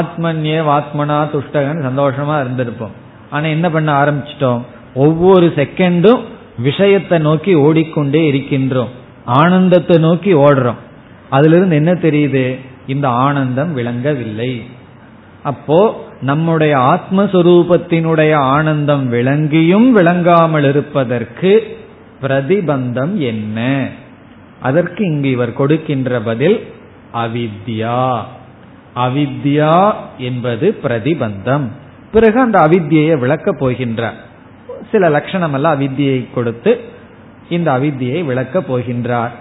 ஆத்மன்யே ஆத்மனா துஷ்டகன் சந்தோஷமா இருந்திருப்போம். ஆனா என்ன பண்ண ஆரம்பிச்சிட்டோம்? ஒவ்வொரு செகண்டும் விஷயத்தை நோக்கி ஓடிக்கொண்டே இருக்கின்றோம், ஆனந்தத்தை நோக்கி ஓடுறோம். அதுல இருந்து என்ன தெரியுது? இந்த ஆனந்தம் விளங்கவில்லை. அப்போ நம்முடைய ஆத்மஸ்வரூபத்தினுடைய ஆனந்தம் விளங்கியும் விளங்காமல் இருப்பதற்கு பிரதிபந்தம் என்ன? அதற்கு இங்கு இவர் கொடுக்கின்ற பதில் அவித்யா. அவித்யா என்பது பிரதிபந்தம். பிறகு அந்த அவித்தியை விளக்கப் போகின்றார். சில லட்சணம் அல்ல அவித்தியை கொடுத்து இந்த அவித்தியை விளக்கப் போகின்றார்.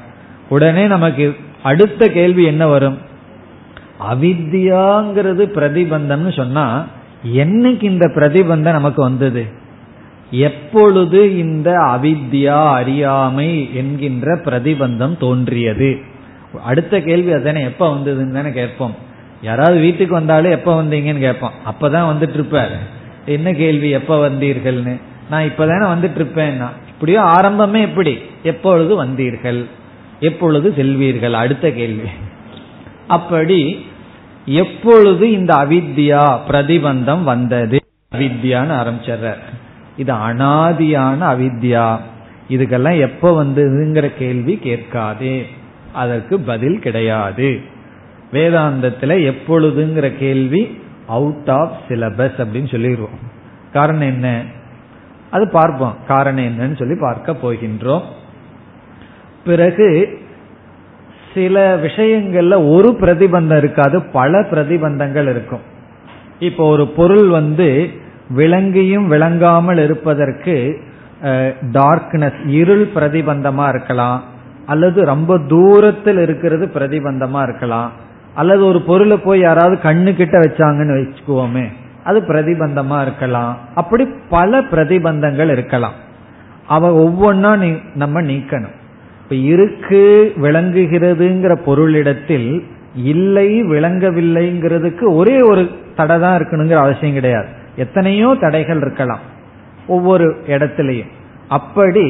உடனே நமக்கு அடுத்த கேள்வி என்ன வரும்? அவித்யாங்கிறது பிரதிபந்தம்னு சொன்னா என்னைக்கு இந்த பிரதிபந்தம் நமக்கு வந்தது? எப்பொழுது இந்த அவித்யா, அறியாமை என்கின்ற பிரதிபந்தம் தோன்றியது? அடுத்த கேள்வி அதானே, எப்ப வந்ததுன்னு தானே கேட்போம். யாராவது வீட்டுக்கு வந்தாலும் எப்ப வந்தீங்கன்னு கேட்போம், அப்பதான் வந்துட்டு இருப்பாரு. என்ன கேள்வி, எப்ப வந்தீர்கள்னு. நான் இப்பதானே வந்துட்டு இருப்பேன்னா, இப்படியோ ஆரம்பமே எப்படி, எப்பொழுது வந்தீர்கள், எப்பொழுது செல்வீர்கள், அடுத்த கேள்வி. அப்படி எப்பொழுது இந்த அவித்யா பிரதிபந்தம் வந்தது? அவித்யான்னு ஆரம்பிச்ச இது அனாதியான அவித்யா, இதுக்கெல்லாம் எப்ப வந்ததுங்கிற கேள்வி கேட்காதே, அதற்கு பதில் கிடையாது. வேதாந்தத்துல எப்பொழுதுங்கிற கேள்வி அவுட் ஆஃப் சிலபஸ் அப்படின்னு சொல்லிடுவோம். காரணம் என்ன அது பார்ப்போம், காரணம் என்னன்னு சொல்லி பார்க்க போகின்றோம். பிறகு சில விஷயங்கள்ல ஒரு பிரதிபந்தம் இருக்காது, பல பிரதிபந்தங்கள் இருக்கும். இப்போ ஒரு பொருள் வந்து விளங்கியும் விளங்காமல் இருப்பதற்கு டார்க்னஸ், இருள் பிரதிபந்தமா இருக்கலாம், அல்லது ரொம்ப தூரத்தில் இருக்கிறது பிரதிபந்தமா இருக்கலாம், அல்லது ஒரு பொருளை போய் யாராவது கண்ணு கிட்ட வச்சாங்கன்னு வச்சுக்குவோமே, அது பிரதிபந்தமா இருக்கலாம். அப்படி பல பிரதிபந்தங்கள் இருக்கலாம். அவ ஒவ்வொன்னா நம்ம நீக்கணும். இப்ப இருக்கு விளங்குகிறதுங்கிற பொருளிடத்தில் இல்லை விளங்கவில்லைங்கிறதுக்கு ஒரே ஒரு தடை தான் இருக்கணுங்கிற அவசியம் கிடையாது. எத்தனையோ தடைகள் இருக்கலாம் ஒவ்வொரு இடத்திலையும். அப்படி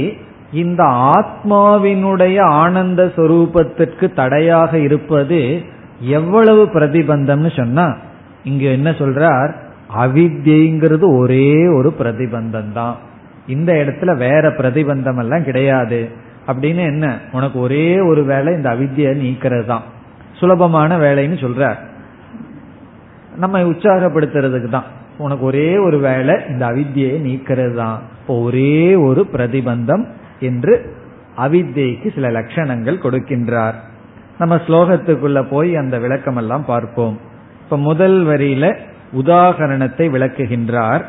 இந்த ஆத்மாவினுடைய ஆனந்த சொரூபத்திற்கு தடையாக இருப்பது எவ்வளவு பிரதிபந்தம்னு சொன்னா, இங்க என்ன சொல்றார், அவித்யங்கிறது ஒரே ஒரு பிரதிபந்தம் தான், இந்த இடத்துல வேற பிரதிபந்தம் எல்லாம் கிடையாது. அப்படின்னு என்ன, உனக்கு ஒரே ஒரு வேலை இந்த அவித்யை நீக்கிறது தான், சுலபமான வேலைன்னு சொல்ற, நம்ம உற்சாகப்படுத்துறதுக்கு தான், உனக்கு ஒரே ஒரு வேலை இந்த அவித்யை நீக்கிறது தான். இப்போ ஒரே ஒரு பிரதிபந்தம் என்று அவித்யைக்கு சில லட்சணங்கள் கொடுக்கின்றார். நம்ம ஸ்லோகத்துக்குள்ள போய் அந்த விளக்கம் எல்லாம் பார்ப்போம். இப்ப முதல் வரியில உதாகரணத்தை விளக்குகின்றார்.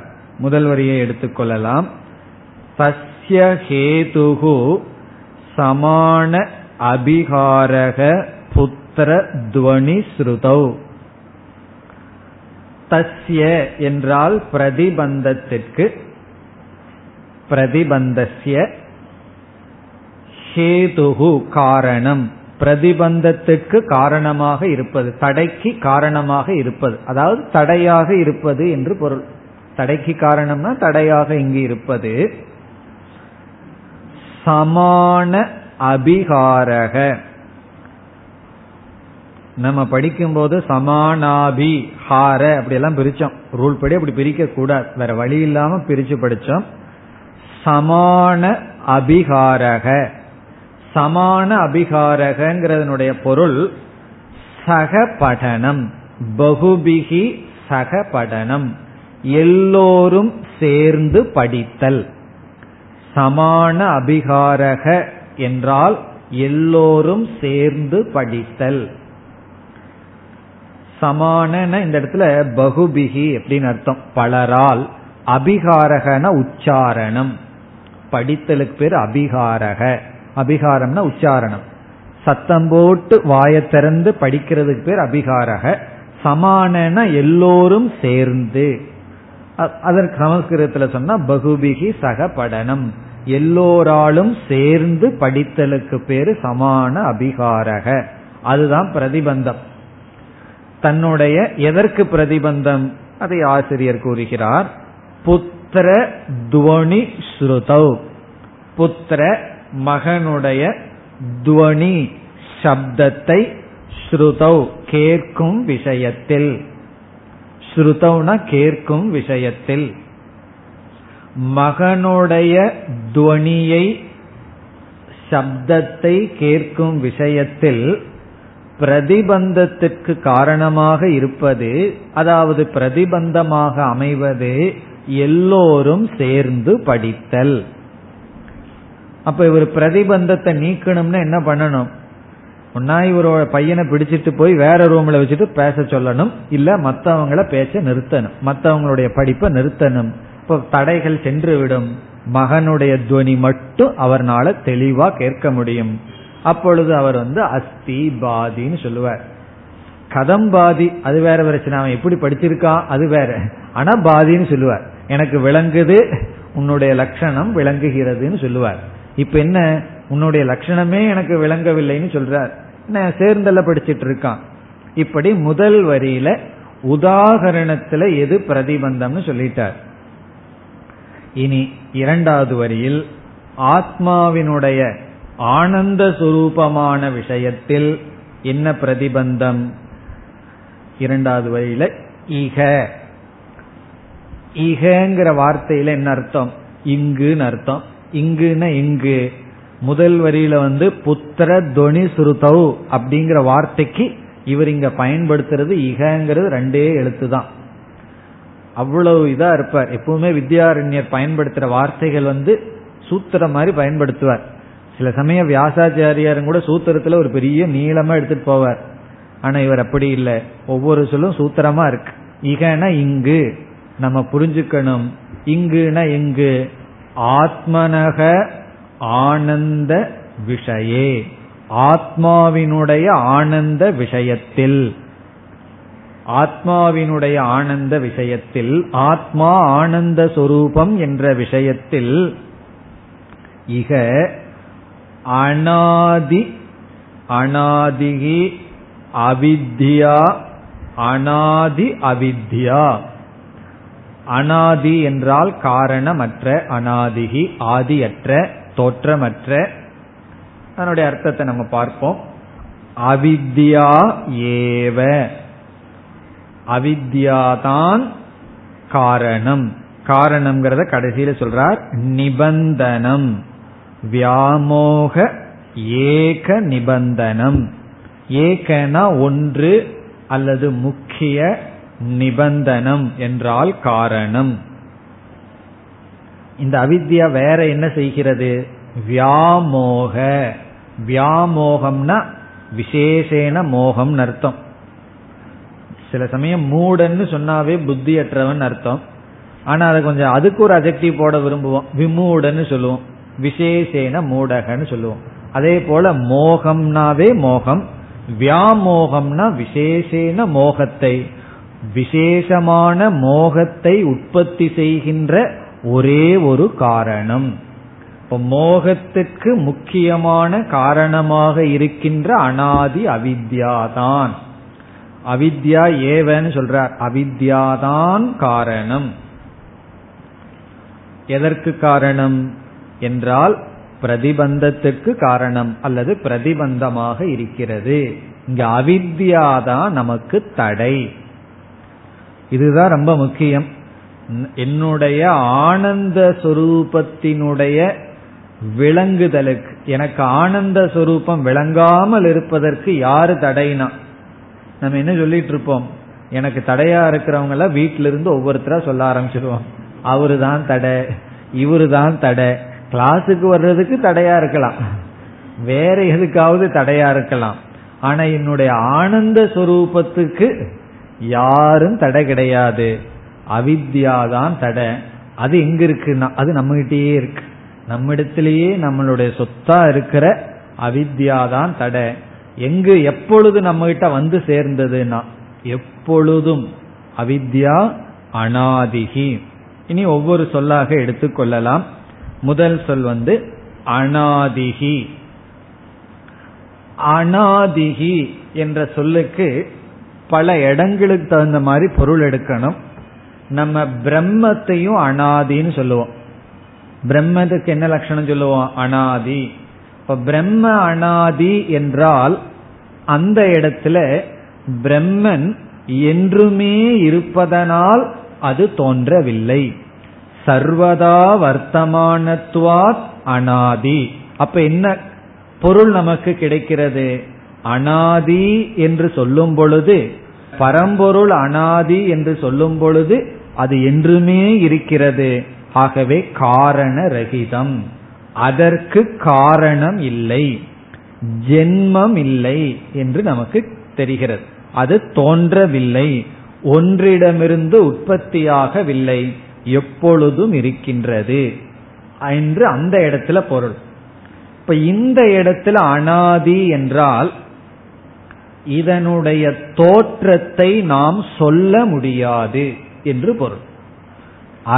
முதல் வரியை எடுத்துக்கொள்ளலாம். தஸ்ய ஹேதுகு சமான அபிகாரக புத்திர துவனி ஸ்ருதௌ. தஸ்ய என்றால் பிரதிபந்தத்திற்கு, பிரதிபந்தஸ்ய ஹேதுகு காரணம், பிரதிபந்தத்திற்கு காரணமாக இருப்பது, தடைக்கு காரணமாக இருப்பது, அதாவது தடையாக இருப்பது என்று பொருள். தடைக்கு காரணம்னா தடையாக இங்கு இருப்பது. சமான அபிகாரக, நம்ம படிக்கும்போது சமானாபிஹார அப்படியெல்லாம் பிரிச்சோம். ரூல் படி அப்படி பிரிக்க கூடாது, வேற வழி இல்லாம பிரிச்சு படிச்சோம். சமான அபிகாரக, சமான அபிகாரகங்கிறதனுடைய பொருள் சக படனம், பகுபிகி சக படனம், எல்லோரும் சேர்ந்து படித்தல். சமான அபிகாரக என்றால் எல்லோரும் சேர்ந்து படித்தல். சமானன இந்த இடத்துல பகுபிகி அப்படின்னு அர்த்தம், பலரால். அபிகாரகன உச்சாரணம், படித்தலுக்கு பேர் அபிகாரக. அபிகாரம்னா உச்சாரணம், சத்தம் போட்டு வாயை திறந்து படிக்கிறதுக்கு பேர் அபிகாரக. சமானன எல்லோரும் சேர்ந்து, அதற்கு சமஸ்கிருதத்தில் சொன்னா பகுபிகி சக படனம், எல்லோராலும் சேர்ந்து படித்தலுக்கு பேரு சமான அபிகாரக. அதுதான் பிரதிபந்தம். தன்னுடைய எதற்கு பிரதிபந்தம், அதை ஆசிரியர் கூறுகிறார். புத்திர துவனி ஸ்ருதௌ, புத்திர மகனுடைய, துவனி சப்தத்தை, ஸ்ருதௌ கேட்கும் விஷயத்தில், ஸ்ருதௌனா கேட்கும் விஷயத்தில், மகனுடைய துவனியை சப்தத்தை கேட்கும் விஷயத்தில் பிரதிபந்தத்திற்கு காரணமாக இருப்பது, அதாவது பிரதிபந்தமாக அமைவது எல்லோரும் சேர்ந்து படித்தல். அப்ப இவர் பிரதிபந்தத்தை நீக்கணும்னா என்ன பண்ணணும்? ஒன்னா இவரோட பையனை பிடிச்சிட்டு போய் வேற ரூம்ல வச்சுட்டு பேச சொல்லணும், இல்ல மற்றவங்கள பேச நிறுத்தணும், மற்றவங்களுடைய படிப்பை நிறுத்தணும். இப்போ தடைகள் சென்று விடும். மகனுடைய துவனி மட்டும் அவர்னால தெளிவா கேட்க முடியும். அப்பொழுது அவர் வந்து அஸ்தி பாதின்னு சொல்லுவார். கதம்பாதி அது வேற பிரச்சனை, அவன் எப்படி படிச்சிருக்கா அது வேற. ஆனா பாதின்னு சொல்லுவார், எனக்கு விளங்குது உன்னுடைய லட்சணம் விளங்குகிறதுன்னு சொல்லுவார். இப்ப என்ன உன்னுடைய லட்சணமே எனக்கு விளங்கவில்லைன்னு சொல்றார், நான் சேர்ந்தல்ல படிச்சிட்டு இருக்கான். இப்படி முதல் வரியில உதாகரணத்துல எது பிரதிபந்தம்னு சொல்லிட்டார். இனி இரண்டாவது வரியில் ஆத்மாவினுடைய ஆனந்த சுரூபமான விஷயத்தில் என்ன பிரதிபந்தம்? இரண்டாவது வரியில இக இகங்கிற வார்த்தையில என்ன அர்த்தம்? இங்குன்னு அர்த்தம். இங்குன்னா இங்கு முதல் வரியில வந்து புத்திர துவனி சுருதௌ அப்படிங்கிற வார்த்தைக்கு இவர் இங்க பயன்படுத்துறது இகங்கிறது ரெண்டே எழுத்து தான். அவ்வளவு இதா இருப்பார். எப்பவுமே வித்யாரண்யர் பயன்படுத்துற வார்த்தைகள் வந்து சூத்திரம் மாதிரி பயன்படுத்துவார். சில சமயம் வியாசாச்சாரியாரும் கூட சூத்திரத்துல ஒரு பெரிய நீளமா எடுத்துட்டு போவார். ஆனா இவர் அப்படி இல்லை, ஒவ்வொரு சொல்லும் சூத்திரமா இருக்கு. இகனா இங்கு, நம்ம புரிஞ்சுக்கணும். இங்குனா இங்கு ஆத்மனக ஆனந்த விஷயே, ஆத்மாவினுடைய ஆனந்த விஷயத்தில். ஆத்மாவினுடைய ஆனந்த விஷயத்தில், ஆத்மா ஆனந்த சொரூபம் என்ற விஷயத்தில் இக அநாதி அநாதிகி அவித்யா அநாதி அவித்யா. அநாதி என்றால் காரணமற்ற, அநாதிகி ஆதியற்ற தோற்றமற்ற. அதனுடைய அர்த்தத்தை நம்ம பார்ப்போம். அவித்யா ஏவ, அவித்யாதான் காரணம். காரணம்ங்கிறத கடைசியில சொல்றார். நிபந்தனம் வியாமோக ஏக நிபந்தனம். ஏகனா ஒன்று அல்லது முக்கிய, நிபந்தனம் என்றால் காரணம். இந்த அவித்யா வேற என்ன செய்கிறது? வியாமோக, வியாமோகம்னா விசேஷேன மோகம் அர்த்தம். சில சமயம் மூடன்னு சொன்னாவே புத்தியற்றவன் அர்த்தம். ஆனா அதை கொஞ்சம் அதுக்கு ஒரு அஜெக்டிவ் போட விரும்புவோம், விமூடன்னு சொல்லுவோம், விசேஷேன மூடகன்னு சொல்லுவோம். அதே போல மோகம்னாவே மோகம், வியாமோகம்னா விசேஷேன மோகத்தை, விசேஷமான மோகத்தை உற்பத்தி செய்கின்ற ஒரே ஒரு காரணம். இப்போ மோகத்துக்கு முக்கியமான காரணமாக இருக்கின்ற அனாதி அவித்யாதான். அவித்யா ஏவன்னு சொல்றார், அவித்யாதான் காரணம். எதற்கு காரணம் என்றால் பிரதிபந்தத்துக்கு காரணம் அல்லது பிரதிபந்தமாக இருக்கிறது. இங்க அவித்யாதான் நமக்கு தடை. இதுதான் ரொம்ப முக்கியம். என்னுடைய ஆனந்த சொரூபத்தினுடைய விளங்குதலுக்கு, எனக்கு ஆனந்த சொரூபம் விளங்காமல் இருப்பதற்கு யாரு தடைனா, நம்ம என்ன சொல்லிட்டு இருப்போம், எனக்கு தடையா இருக்கிறவங்க எல்லாம் வீட்டில இருந்து ஒவ்வொருத்தரா சொல்ல ஆரம்பிச்சிருவோம். அவரு தான் தடை, இவரு தான் தடை. கிளாஸுக்கு வர்றதுக்கு தடையா இருக்கலாம், வேற எதுக்காவது தடையா இருக்கலாம், ஆனா என்னுடைய ஆனந்த சொரூபத்துக்கு யாரும் தடை கிடையாது. அவித்யாதான் தடை. அது எங்க இருக்குன்னா அது நம்மகிட்டயே இருக்கு, நம்மிடத்திலேயே நம்மளுடைய சொத்தா இருக்கிற அவித்யாதான் தடை. எங்கு எப்பொழுது நம்மகிட்ட வந்து சேர்ந்ததுன்னா எப்பொழுதும் அவித்யா அநாதிகி. இனி ஒவ்வொரு சொல்லாக எடுத்துக்கொள்ளலாம். முதல் சொல் வந்து அநாதிகி. அநாதிகி என்ற சொல்லுக்கு பல இடங்களுக்கு தகுந்த மாதிரி பொருள் எடுக்கணும். நம்ம பிரம்மத்தையும் அனாதின்னு சொல்லுவோம். பிரம்மத்துக்கு என்ன லட்சணம் சொல்லுவோம்? அனாதி. இப்ப பிரம்ம அனாதி என்றால் அந்த இடத்துல பிரம்மன் என்றுமே இருப்பதனால் அது தோன்றவில்லை. சர்வதா வர்த்தமானத்வாத் அனாதி. அப்ப என்ன பொருள் நமக்கு கிடைக்கிறது? அனாதி என்று சொல்லும் பொழுது, பரம்பொருள் அனாதி என்று சொல்லும் பொழுது அது என்றுமே இருக்கிறது. ஆகவே காரண ரகிதம், அதற்கு காரணம் இல்லை, ஜென்மம் இல்லை என்று நமக்கு தெரிகிறது. அது தோன்றவில்லை, ஒன்றிடமிருந்து உற்பத்தியாகவில்லை, எப்பொழுதும் இருக்கின்றது என்று அந்த இடத்துல பொருள். இப்ப இந்த இடத்துல அனாதி என்றால் இதனுடைய தோற்றத்தை நாம் சொல்ல முடியாது என்று பொருள்.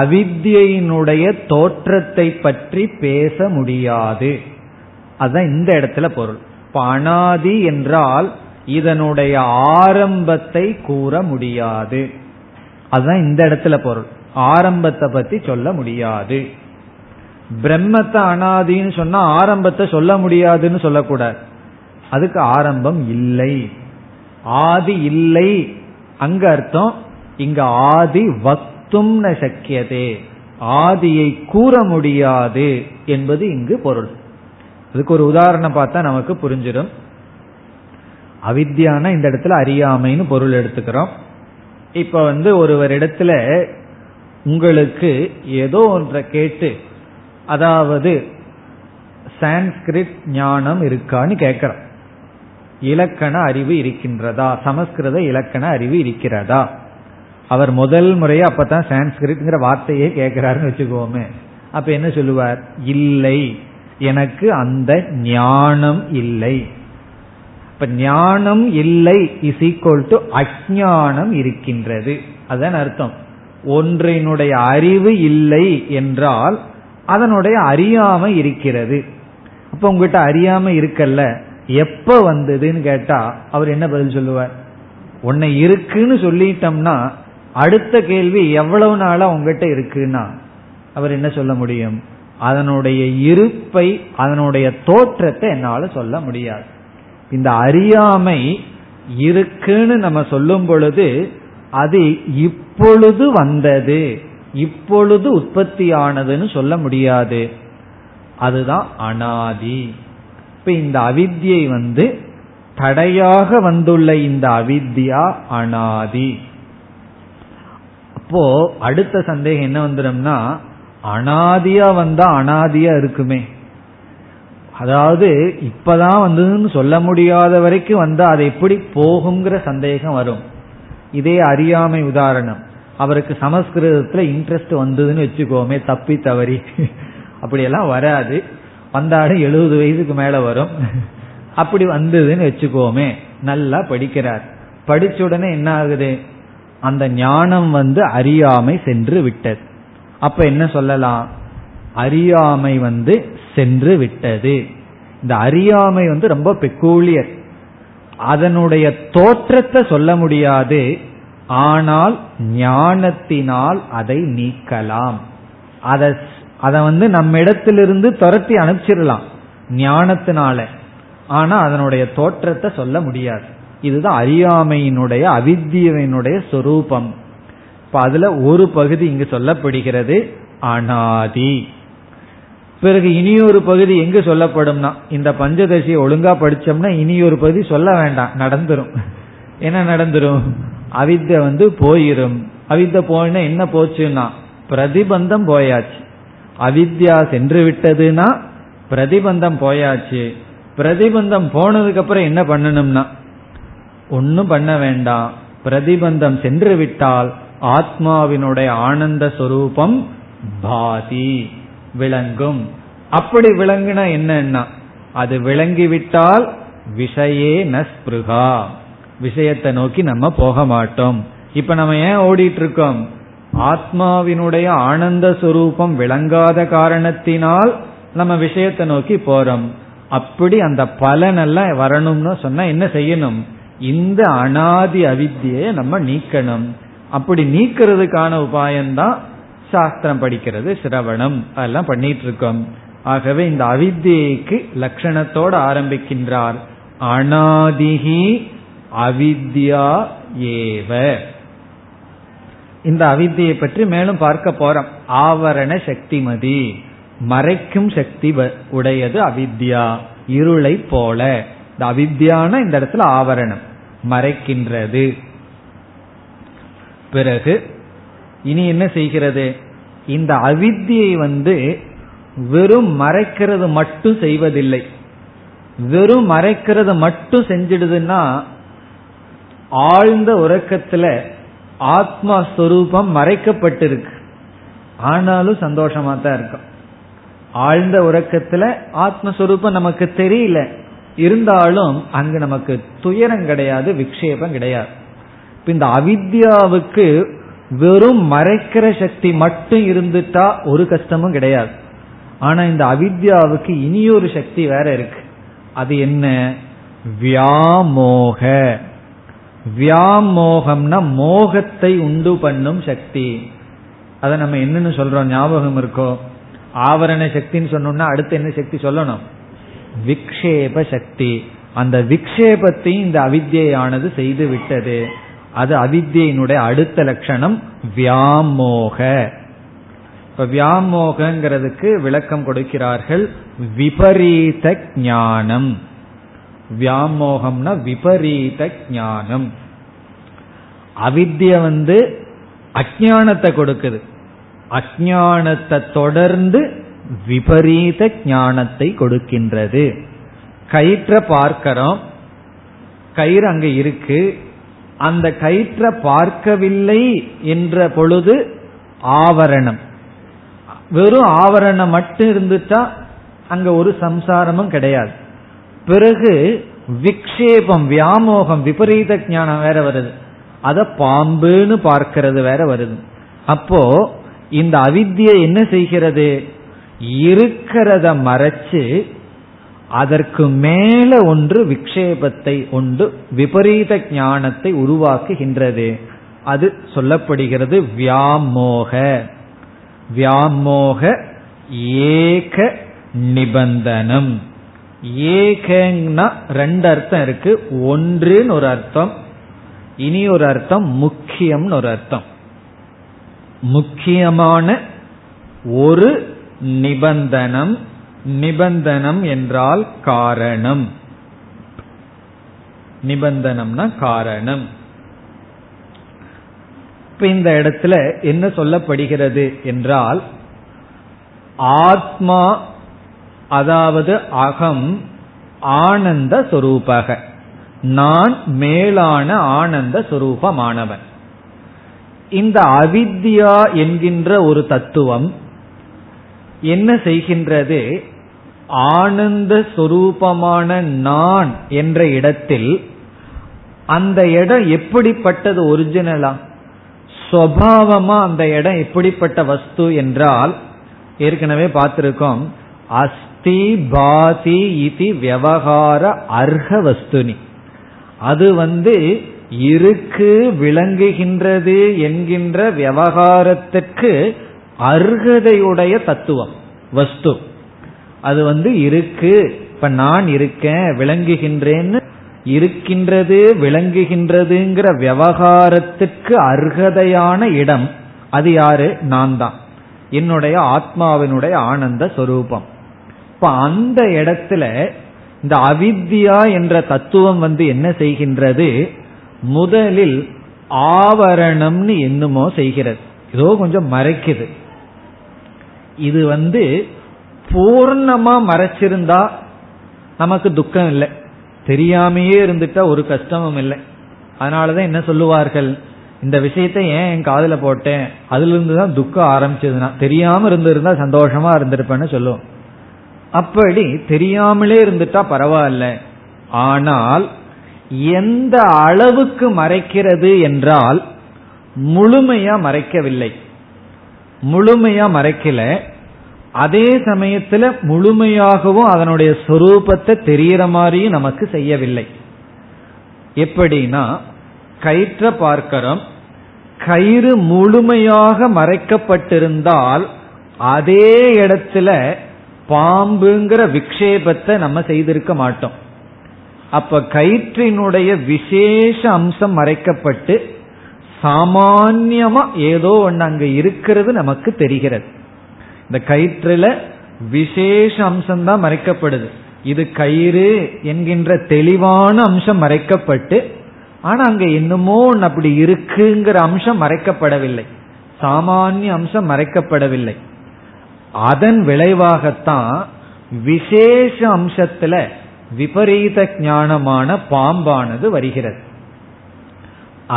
அவித்யினுடைய தோற்றத்தை பற்றி பேச முடியாது, அதுதான் இந்த இடத்துல பொருள். இப்ப அனாதி என்றால் இதனுடைய ஆரம்பத்தை கூற முடியாது, அதுதான் இந்த இடத்துல பொருள். ஆரம்பத்தை பத்தி சொல்ல முடியாது. பிரம்மத்தை அனாதின்னு சொன்னா ஆரம்பத்தை சொல்ல முடியாதுன்னு சொல்லக்கூடாது, அதுக்கு ஆரம்பம் இல்லை, ஆதி இல்லை அங்க அர்த்தம். இங்க ஆதி வக்தும் ந சக்கியதே, ஆதியை கூற முடியாது என்பது இங்கு பொருள். அதுக்கு ஒரு உதாரணம் பார்த்தா நமக்கு புரிஞ்சிடும். அவித்யானா இந்த இடத்துல அறியாமைன்னு பொருள் எடுத்துக்கிறோம். இப்ப வந்து ஒருவர் இடத்துல உங்களுக்கு ஏதோ ஒன்றை கேட்டு, அதாவது சான்ஸ்கிரிட் ஞானம் இருக்கான்னு கேட்கிறோம், இலக்கண அறிவு இருக்கின்றதா, சமஸ்கிருத இலக்கண அறிவு இருக்கிறதா. அவர் முதல் முறையா அப்பதான் சான்ஸ்கிரிட்ங்கிற வார்த்தையே கேட்கிறாருன்னு வச்சுக்கோமே. அப்ப என்ன சொல்லுவார்? இல்லை, எனக்கு அந்த ஞானம் இல்லை. இப்ப ஞானம் இல்லை இஸ் ஈக்வல் டு அஞ்ஞானம் இருக்கின்றது, அதான் அர்த்தம். ஒன்றினுடைய அறிவு இல்லை என்றால் அதனுடைய அறியாமை இருக்கிறது. அப்ப உங்ககிட்ட அறியாமை இருக்கல்ல, எப்ப வந்ததுன்னு கேட்டா அவர் என்ன பதில் சொல்லுவார்? உன்னை இருக்குன்னு சொல்லிட்டோம்னா அடுத்த கேள்வி எவ்வளவு நாளா உங்ககிட்ட இருக்குன்னா அவர் என்ன சொல்ல முடியும்? அதனுடைய இருப்பை, அதனுடைய தோற்றத்தை என்னால சொல்ல முடியாது. இந்த அறியாமை இருக்குன்னு நம்ம சொல்லும் பொழுது அது இப்பொழுது வந்தது, இப்பொழுது உற்பத்தியானதுன்னு சொல்ல முடியாது, அதுதான் அனாதி. இப்ப இந்த அவித்யை வந்து தடையாக வந்துள்ள இந்த அவித்யா அனாதி. அப்போ அடுத்த சந்தேகம் என்ன வந்துடும்னா, அனாதியா வந்தா அனாதியா இருக்குமே, அதாவது இப்பதான் வந்ததுன்னு சொல்ல முடியாத வரைக்கும் வந்தா அது எப்படி போகுங்கிற சந்தேகம் வரும். இதே அறியாமை உதாரணம், அவருக்கு சமஸ்கிருதத்துல இன்ட்ரெஸ்ட் வந்ததுன்னு வச்சுக்கோமே, தப்பி தவறி. அப்படியெல்லாம் வராது, வந்தாலும் எழுபது வயசுக்கு மேல வரும். அப்படி வந்ததுன்னு வச்சுக்கோமே, நல்லா படிக்கிறார், படிச்ச உடனே என்ன ஆகுது? அந்த ஞானம் வந்து அறியாமை சென்று விட்டது. அப்ப என்ன சொல்லலாம்? அறியாமை வந்து சென்று விட்டது. இந்த அறியாமை வந்து ரொம்ப பெக்கூலியர், அதனுடைய தோற்றத்தை சொல்ல முடியாது, ஆனால் ஞானத்தினால் அதை நீக்கலாம். அதை அதை வந்து நம்ம இடத்திலிருந்து துரத்தி அனுப்பிச்சிடலாம் ஞானத்தினால, ஆனா அதனுடைய தோற்றத்தை சொல்ல முடியாது. இதுதான் அறியாமையினுடைய, அவித்யினுடைய சொரூபம். இப்ப அதுல ஒரு பகுதி இங்கு சொல்லப்படுகிறது அனாதி. பிறகு இனியொரு பகுதி எங்கு சொல்லப்படும்னா, இந்த பஞ்சதசியை ஒழுங்கா படிச்சோம்னா இனியொரு பகுதி சொல்ல வேண்டாம், நடந்துரும். என்ன நடந்துரும்? அவித்தை வந்து போயிரும். அவித்தை போயினா என்ன போச்சுன்னா பிரதிபந்தம் போயாச்சு. அவித்யா சென்று விட்டதுன்னா பிரதிபந்தம் போயாச்சு. பிரதிபந்தம் போனதுக்கு அப்புறம் என்ன பண்ணணும்னா ஒன்னும் பண்ண வேண்டாம். பிரதிபந்தம் சென்று விட்டால் ஆத்மாவினுடைய ஆனந்த சொரூபம் பாதி விளங்கும். அப்படி விளங்குனா என்னன்னா, அது விளங்கிவிட்டால் விஷயே நஸ்பிருகா, விஷயத்தை நோக்கி நம்ம போக மாட்டோம். இப்ப நம்ம ஏன் ஓடிட்டு இருக்கோம்? ஆத்மாவினுடைய ஆனந்த சுரூபம் விளங்காத காரணத்தினால் நம்ம விஷயத்தை நோக்கி போறோம். அப்படி அந்த பலனெல்லாம் வரணும்னு சொன்னா என்ன செய்யணும்? இந்த அனாதி அவித்தியை நம்ம நீக்கணும். அப்படி நீக்கிறதுக்கான உபாயம்தான் சாஸ்திரம் படிக்கிறது, சிரவணம், அதெல்லாம் பண்ணிட்டு இருக்கோம். ஆகவே இந்த அவித்தியைக்கு லட்சணத்தோடு ஆரம்பிக்கின்றார். அனாதிஹி அவித்யா ஏவ. இந்த அவித்தியை பற்றி மேலும் பார்க்க போறோம். ஆவரண சக்திமதி, மறைக்கும் சக்தி உடையது அவித்யா, இருளை போல. இந்த அவித்யான இந்த இடத்துல ஆவரணம், மறைக்கின்றது. பிறகு இனி என்ன செய்கிறது? இந்த அவித்தியை வந்து வெறும் மறைக்கிறது மட்டும் செய்வதில்லை. வெறும் மறைக்கிறது மட்டும் செஞ்சிடுதுன்னா ஆழ்ந்த உறக்கத்துல ஆத்மா ஸ்வரூபம் மறைக்கப்பட்டிருக்கு, ஆனாலும் சந்தோஷமா தான் இருக்கும். ஆழ்ந்த உறக்கத்துல ஆத்மஸ்வரூபம் நமக்கு தெரியல, இருந்தாலும் அங்கு நமக்கு துயரம் கிடையாது, விக்ஷேபம் கிடையாது. இந்த அவித்யாவுக்கு வெறும் மறைக்கிற சக்தி மட்டும் இருந்துட்டா ஒரு கஷ்டமும் கிடையாது. ஆனா இந்த அவித்யாவுக்கு இனியொரு சக்தி வேற இருக்கு. அது என்ன? வியாமோக. வியாமோகம்னா மோகத்தை உண்டு பண்ணும் சக்தி. அதை நம்ம என்னன்னு சொல்றோம், ஞாபகம் இருக்கோ? ஆவரண சக்தின்னு சொன்னோம்னா அடுத்து என்ன சக்தி சொல்லணும்? விக்ஷேப சக்தி. அந்த விக்ஷேபத்தையும் இந்த அவித்யானது செய்து விட்டது. அது அவித்யினுடைய அடுத்த லட்சணம் வியாமோக. இப்ப வியாமோகங்கிறதுக்கு விளக்கம் கொடுக்கிறார்கள் விபரீத ஞானம். வியாமோகம்னா விபரீத ஞானம். அவித்ய வந்து அஜானத்தை கொடுக்குது, அஜானத்தை தொடர்ந்து விபரீத ஞானத்தை கொடுக்கின்றது. கயிற்ற பார்க்கிறோம், கயிறு அங்க இருக்கு, அந்த கயிற்ற பார்க்கவில்லை என்ற பொழுது ஆவரணம், வெறும் ஆவரணம் மட்டும் இருந்துட்டா அங்க ஒரு சம்சாரமும் கிடையாது. பிறகு விக்ஷேபம், வியாமோகம், விபரீத ஞானம் வேற வருது, அத பாம்புன்னு பார்க்கிறது வேற வருது. அப்போ இந்த அவித்யை என்ன செய்கிறது? இருக்கிறத மறைச்சு அதற்கு மேல ஒன்று விக்ஷேபத்தை, ஒன்று விபரீத ஞானத்தை உருவாக்குகின்றது. அது சொல்லப்படுகிறது வியாமோக. வியாமோக ஏக நிபந்தனம். ஏகன்னா ரெண்டு அர்த்தம் இருக்கு, ஒன்றுன்னு ஒரு அர்த்தம், இனி ஒரு அர்த்தம் முக்கியம்னு ஒரு அர்த்தம். முக்கியமான ஒரு நிபந்தனம். நிபந்தனம் என்றால் காரணம். நிபந்தனம்னா காரணம். இப்ப இந்த இடத்துல என்ன சொல்லப்படுகிறது என்றால், ஆத்மா அதாவது அகம் ஆனந்த சொரூபக, நான் மேலான ஆனந்த சொரூபமானவன். இந்த அவித்யா என்கின்ற ஒரு தத்துவம் என்ன செய்கின்றது? ஆனந்த சொரூபமான நான் என்ற இடத்தில், அந்த இடம் எப்படிப்பட்டது? ஒரிஜினலா சுபாவமா அந்த இடம் எப்படிப்பட்ட வஸ்து என்றால், ஏற்கனவே பார்த்திருக்கோம், அஸ்தி பாதி இதி விவகார அர்ஹ வஸ்துனி. அது வந்து இருக்கு, விளங்குகின்றது என்கின்ற விவகாரத்திற்கு அர்ஹதையுடைய தத்துவம், வஸ்து. அது வந்து இருக்கு, இப்ப நான் இருக்கேன், விளங்குகின்றேன்னு இருக்கின்றது, விளங்குகின்றதுங்கிற விவகாரத்துக்கு அர்ஹதையான இடம் அது யாரு? நான் தான், என்னுடைய ஆத்மாவினுடைய ஆனந்த சொரூபம். இப்ப அந்த இடத்துல இந்த அவித்யா என்ற தத்துவம் வந்து என்ன செய்கின்றது? முதலில் ஆவரணம்னு என்னமோ செய்கிறது, ஏதோ கொஞ்சம் மறைக்குது. இது வந்து பூர்ணமா மறைச்சிருந்தா நமக்கு துக்கம் இல்லை, தெரியாமையே இருந்துட்டா ஒரு கஷ்டமும் இல்லை. அதனாலதான் என்ன சொல்லுவார்கள், இந்த விஷயத்தை ஏன் என் காதுல போட்டேன், அதுல இருந்துதான் துக்கம் ஆரம்பிச்சதுன்னா, தெரியாம இருந்திருந்தா சந்தோஷமா இருந்திருப்பேன்னு சொல்லுவோம். அப்படி தெரியாமலே இருந்துட்டா பரவாயில்ல. ஆனால் எந்த அளவுக்கு மறைக்கிறது என்றால், முழுமையா மறைக்கவில்லை, முழுமையா மறைக்கல, அதே சமயத்துல முழுமையாகவும் அதனுடைய சொரூபத்தை தெரிகிற மாதிரியும் நமக்கு செய்யவில்லை. எப்படின்னா, கயிற்ற பார்க்கிறோம், கயிறு முழுமையாக மறைக்கப்பட்டிருந்தால் அதே இடத்துல பாம்புங்கிற விக்ஷேபத்தை நம்ம செய்திருக்க மாட்டோம். அப்ப கயிற்றினுடைய விசேஷ அம்சம் மறைக்கப்பட்டு சாமான்யமா ஏதோ ஒன்று அங்க இருக்கிறது நமக்கு தெரிகிறது. இந்த கயிற்றுல விசேஷ அம்சம்தான் மறைக்கப்படுது, இது கயிறு என்கின்ற தெளிவான அம்சம் மறைக்கப்பட்டு, ஆனா அங்க என்னமோ அப்படி இருக்குங்கிற அம்சம் மறைக்கப்படவில்லை, சாமானிய அம்சம் மறைக்கப்படவில்லை. அதன் விளைவாகத்தான் விசேஷ அம்சத்துல விபரீத ஞானமான பாம்பானது வருகிறது.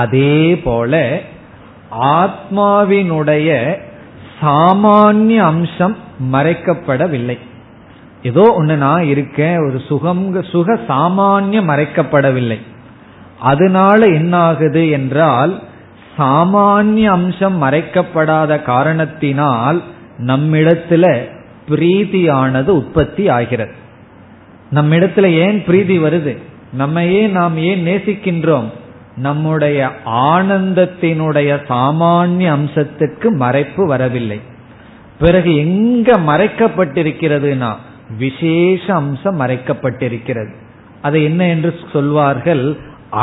அதே போல ஆத்மாவினுடைய சாமானிய அம்சம் மறைக்கப்படவில்லை. ஏதோ ஒன்று நான் இருக்கேன், ஒரு சுகம் சுக சாமானிய மறைக்கப்படவில்லை. அதனால என்ன ஆகுது என்றால், சாமானிய அம்சம் மறைக்கப்படாத காரணத்தினால் நம்மிடத்துல பிரீதியானது உற்பத்தி ஆகிறது. நம்மிடத்துல ஏன் பிரீதி வருது? நம்மையே நாம் ஏன் நேசிக்கின்றோம்? நம்முடைய ஆனந்தத்தினுடைய சாமானிய அம்சத்துக்கு மறைப்பு வரவில்லை. பிறகு எங்க மறைக்கப்பட்டிருக்கிறதுனா விசேஷ அம்சம் மறைக்கப்பட்டிருக்கிறது. அது என்ன என்று சொல்வார்கள்?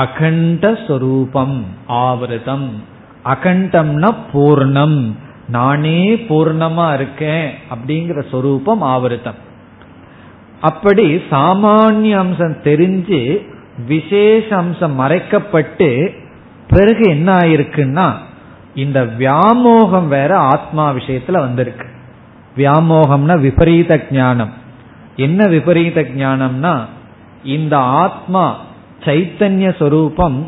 அகண்ட சொரூபம் ஆவருதம். அகண்டம்னா பூர்ணம், நானே பூர்ணமா இருக்கேன் அப்படிங்கிற சொரூபம் ஆவருதம். அப்படி சாமானிய அம்சம் தெரிஞ்சு விசேஷ அம்சம் மறைக்கப்பட்டு பிறகு என்ன ஆயிருக்குன்னா, இந்த வியாமோகம் வேற ஆத்மா விஷயத்துல வந்திருக்கு. வியாமோகம்னா விபரீத ஞானம். என்ன விபரீத ஞானம்னா, இந்த ஆத்மா சைத்தன்ய சொரூபம்,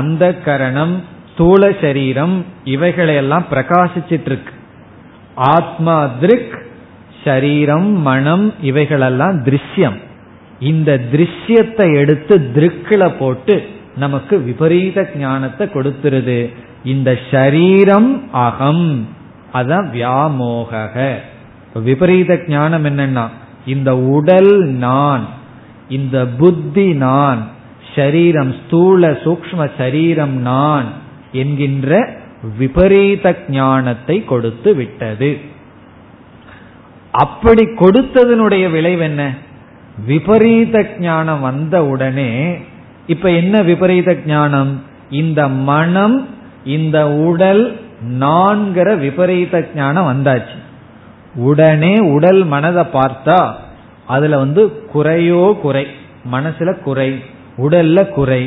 அந்த கரணம் ஸ்தூல சரீரம் இவைகளையெல்லாம் பிரகாசிச்சிட்டு இருக்கு. ஆத்மா திருக், சரீரம் மனம் இவைகளெல்லாம் திருஷ்யம். இந்த திருஷ்யத்தை எடுத்து திருக்குல போட்டு நமக்கு விபரீத ஞானத்தை கொடுத்துருது. இந்த ஷரீரம் அகம், அதான் வியாமோக. விபரீத ஞானம் என்னன்னா, இந்த உடல் நான், இந்த புத்தி நான், ஷரீரம் ஸ்தூல சூக்ஷ்ம சரீரம் நான் என்கின்ற விபரீத ஞானத்தை கொடுத்து விட்டது. அப்படி கொடுத்ததனுடைய விளைவு என்ன? விபரீத ஞானம் வந்த உடனே இப்ப என்ன விபரீத ஞானம்? இந்த மனம், இந்த உடல் நான்கிற விபரீத ஞானம் வந்தாச்சு. உடனே உடல் மனதை பார்த்தா அதுல வந்து குறையோ குறை, மனசுல குறை, உடல்ல குறை.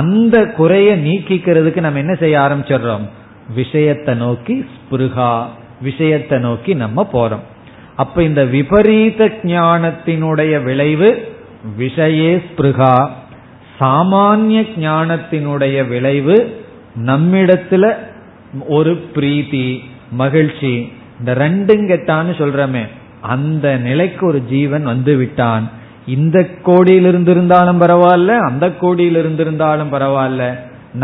அந்த குறைய நீக்கிக்கிறதுக்கு நம்ம என்ன செய்ய ஆரம்பிச்சிடறோம்? விஷயத்தை நோக்கி ஸ்பிருகா, விஷயத்தை நோக்கி நம்ம போறோம். அப்ப இந்த விபரீத ஞானத்தினுடைய விளைவு விஷயே ஸ்பிருகா, சாமானிய ஞானத்தினுடைய விளைவு நம்மிடத்துல ஒரு பிரீதி மகிழ்ச்சி. இந்த ரெண்டும் கெட்டான்னு சொல்றமே, அந்த நிலைக்கு ஒரு ஜீவன் வந்து விட்டான். இந்த கோடியிலிருந்து இருந்தாலும் பரவாயில்ல, அந்த கோடியிலிருந்து இருந்தாலும் பரவாயில்ல,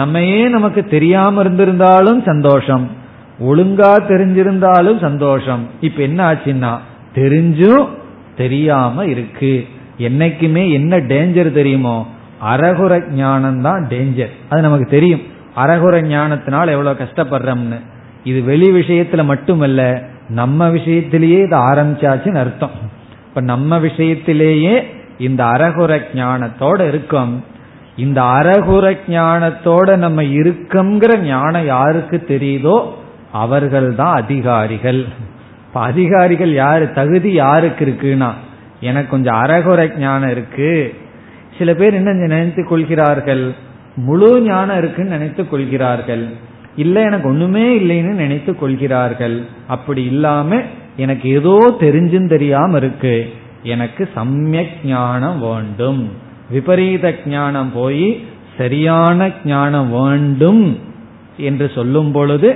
நம்மையே நமக்கு தெரியாம இருந்திருந்தாலும் சந்தோஷம், ஒழுங்கா தெரிஞ்சிருந்தாலும் சந்தோஷம். இப்ப என்ன ஆச்சுன்னா, தெரிஞ்சும் தெரியாம இருக்கு. என்னைக்குமே என்ன டேஞ்சர் தெரியுமோ? அரகுர ஞானம் தான் டேஞ்சர். அது நமக்கு தெரியும், அரகுர ஞானத்தினால் எவ்வளவு கஷ்டப்படுறோம்னு. இது வெளி விஷயத்துல மட்டுமல்ல, நம்ம விஷயத்திலேயே இது ஆரம்பிச்சாச்சுன்னு அர்த்தம். இப்ப நம்ம விஷயத்திலேயே இந்த அரகுர ஞானத்தோட இருக்கும். இந்த அரகுர ஞானத்தோட நம்ம இருக்கங்கிற ஞானம் யாருக்கு தெரியுதோ அவர்கள் தான் அதிகாரிகள். இப்ப அதிகாரிகள் யாரு? தகுதி யாருக்கு இருக்குன்னா, எனக்கு கொஞ்சம் அரகுர ஞானம் இருக்கு. சில பேர் என்ன நினைத்துக் கொள்கிறார்கள்? முழு ஞானம் இருக்குன்னு நினைத்துக் கொள்கிறார்கள். இல்ல எனக்கு ஒண்ணுமே இல்லைன்னு நினைத்துக் கொள்கிறார்கள். அப்படி இல்லாம எனக்கு ஏதோ தெரிஞ்சும் தெரியாம இருக்கு, எனக்கு சமயக் ஞானம் வேண்டும், விபரீத ஞானம் போய் சரியான ஞானம் வேண்டும் என்று சொல்லும் பொழுது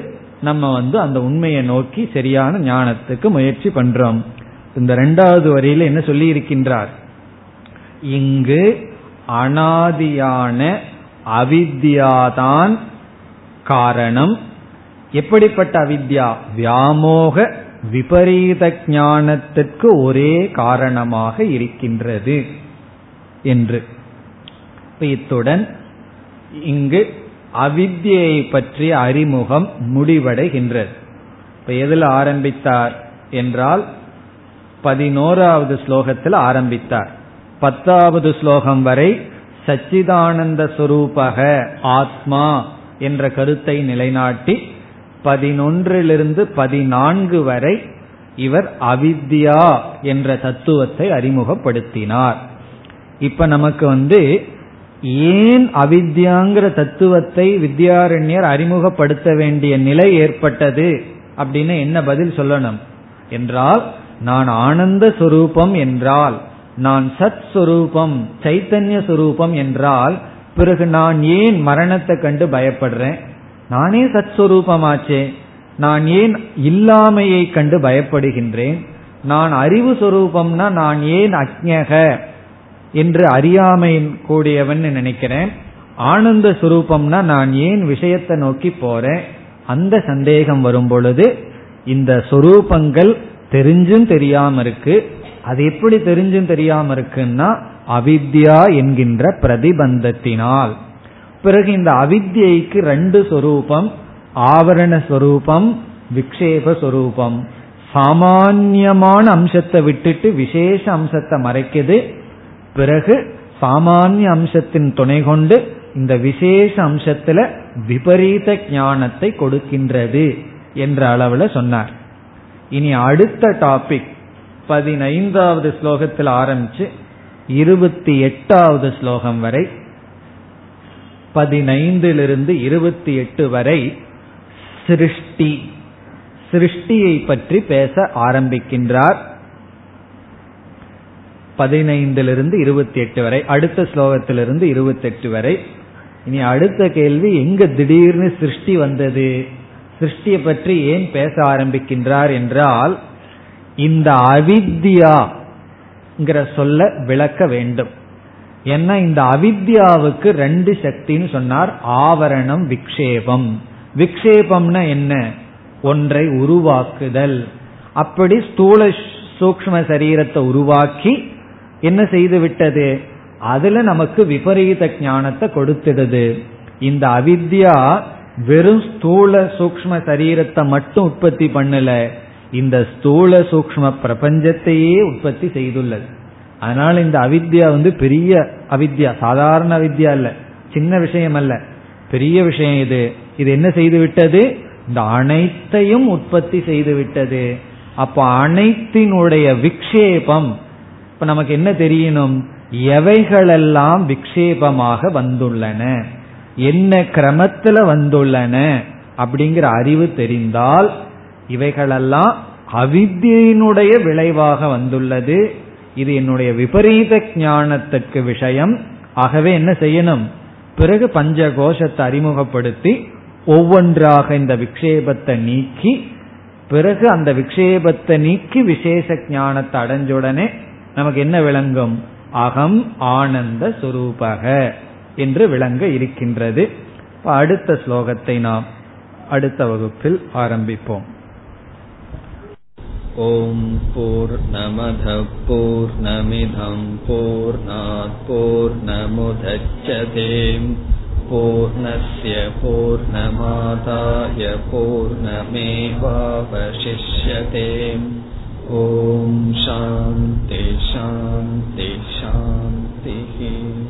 நம்ம வந்து அந்த உண்மையை நோக்கி சரியான ஞானத்துக்கு முயற்சி பண்றோம். இந்த இரண்டாவது வரியில என்ன சொல்லி இருக்கின்றார்? இங்கு அனாதியான அவித்யாதான் காரணம். எப்படிப்பட்ட அவித்யா? வியாமோக விபரீத ஞானத்திற்கு ஒரே காரணமாக இருக்கின்றது என்று. இத்துடன் இங்கு அவித்யை பற்றிய அறிமுகம் முடிவடைகின்றது. இப்ப எதில் ஆரம்பித்தார் என்றால், பதினோராவது ஸ்லோகத்தில் ஆரம்பித்தார். பத்தாவது ஸ்லோகம் வரை சச்சிதானந்த ஸ்வரூபக ஆத்மா என்ற கருத்தை நிலைநாட்டி, பதினொன்றிலிருந்து பதினான்கு வரை இவர் அவித்யா என்ற தத்துவத்தை அறிமுகப்படுத்தினார். இப்ப நமக்கு வந்து ஏன் அவித்யாங்கிற தத்துவத்தை வித்யாரண்யர் அறிமுகப்படுத்த வேண்டிய நிலை ஏற்பட்டது அப்படின்னு என்ன பதில் சொல்லணும் என்றால், நான் ஆனந்த சுரூபம் என்றால், நான் சத் சுரூபம் சைத்தன்ய சுரூபம் என்றால், பிறகு நான் ஏன் மரணத்தை கண்டு பயப்படுறேன்? நானே சத் சுரூபமாச்சே, நான் ஏன் இல்லாமையை கண்டு பயப்படுகின்றேன்? நான் அறிவு சொரூபம்னா நான் ஏன் அஜ்ஞக என்று அறியாமையின் கூடியவன் நினைக்கிறேன். ஆனந்த சுரூபம்னா நான் ஏன் விஷயத்தை நோக்கி போறேன்? அந்த சந்தேகம் வரும் பொழுது இந்த சொரூபங்கள் தெரிஞ்சும் தெரியாம இருக்கு. அது எப்படி தெரிஞ்சும் தெரியாம இருக்குன்னா அவித்யா என்கின்ற பிரதிபந்தத்தினால். பிறகு இந்த அவித்யைக்கு ரெண்டு சொரூபம், ஆவரண சொரூபம், விக்ஷேப சொரூபம். சாமான்யமான அம்சத்தை விட்டுட்டு விசேஷ அம்சத்தை மறைக்குது. பிறகு சாமானிய அம்சத்தின் துணை கொண்டு இந்த விசேஷ அம்சத்துல விபரீத ஞானத்தை கொடுக்கின்றது என்ற அளவுல சொன்னார். இனி அடுத்த டாபிக் பதினைந்தாவது ஸ்லோகத்தில் ஆரம்பிச்சு இருபத்தி எட்டாவது ஸ்லோகம் வரை, பதினைந்திலிருந்து இருபத்தி எட்டு வரை சிருஷ்டி, சிருஷ்டியை பற்றி பேச ஆரம்பிக்கின்றார். பதினைந்திலிருந்து இருபத்தி எட்டு வரை, அடுத்த ஸ்லோகத்திலிருந்து இருபத்தி எட்டு வரை. இனி அடுத்த கேள்வி, எங்க திடீர்னு சிருஷ்டி வந்தது? சிருஷ்டியை பற்றி ஏன் பேச ஆரம்பிக்கின்றார் என்றால், இந்த அவித்யாங்கிற சொல்ல விளக்க வேண்டும். ஏன்னா இந்த அவித்யாவுக்கு ரெண்டு சக்தின்னு சொன்னார், ஆவரணம், விக்ஷேபம். விக்ஷேபம்னா என்ன? ஒன்றை உருவாக்குதல். அப்படி ஸ்தூல சூக்ஷ்ம சரீரத்தை உருவாக்கி என்ன செய்து விட்டது? அதுல நமக்கு விபரீத ஞானத்தை கொடுத்துடுது. இந்த அவித்யா வெறும் ஸ்தூல சூக்ஷ்ம சரீரத்தை மட்டும் உற்பத்தி பண்ணல, இந்த ஸ்தூல சூக்ஷ்ம பிரபஞ்சத்தையே உற்பத்தி செய்துள்ளது. அதனால இந்த அவித்யா வந்து பெரிய அவித்யா, சாதாரண அவித்யா அல்ல, சின்ன விஷயம் அல்ல, பெரிய விஷயம் இது. இது என்ன செய்து விட்டது? இந்த அனைத்தையும் உற்பத்தி செய்து விட்டது. அப்ப அனைத்தினுடைய விக்ஷேபம். இப்ப நமக்கு என்ன தெரியணும்? எவைகளெல்லாம் விக்ஷேபமாக வந்துள்ளன, என்ன கிரமத்துல வந்துள்ளன அப்படிங்கிற அறிவு தெரிந்தால் இவைகளெல்லாம் அவித்யினுடைய விளைவாக வந்துள்ளது, இது என்னுடைய விபரீத ஞானத்துக்கு விஷயம். ஆகவே என்ன செய்யணும்? பிறகு பஞ்ச கோஷத்தை அறிமுகப்படுத்தி ஒவ்வொன்றாக இந்த விக்ஷேபத்தை நீக்கி, பிறகு அந்த விக்ஷேபத்தை நீக்கி விசேஷ ஞானத்தை அடைஞ்சுடனே நமக்கு என்ன விளங்கும்? அகம் ஆனந்த சுரூபக என்று விளங்க இருக்கின்றது. அடுத்த ஸ்லோகத்தை நாம் அடுத்த வகுப்பில் ஆரம்பிப்போம். ஓம் பூர்ணமத பூர்ணமிதம் பூர்ணாத் பூர்ணமுதச்யதே பூர்ணஸ்ய பூர்ணமாதாய பூர்ணமேவாவசிஷ்யதே. ஓம் சாந்தி சாந்தி சாந்தி.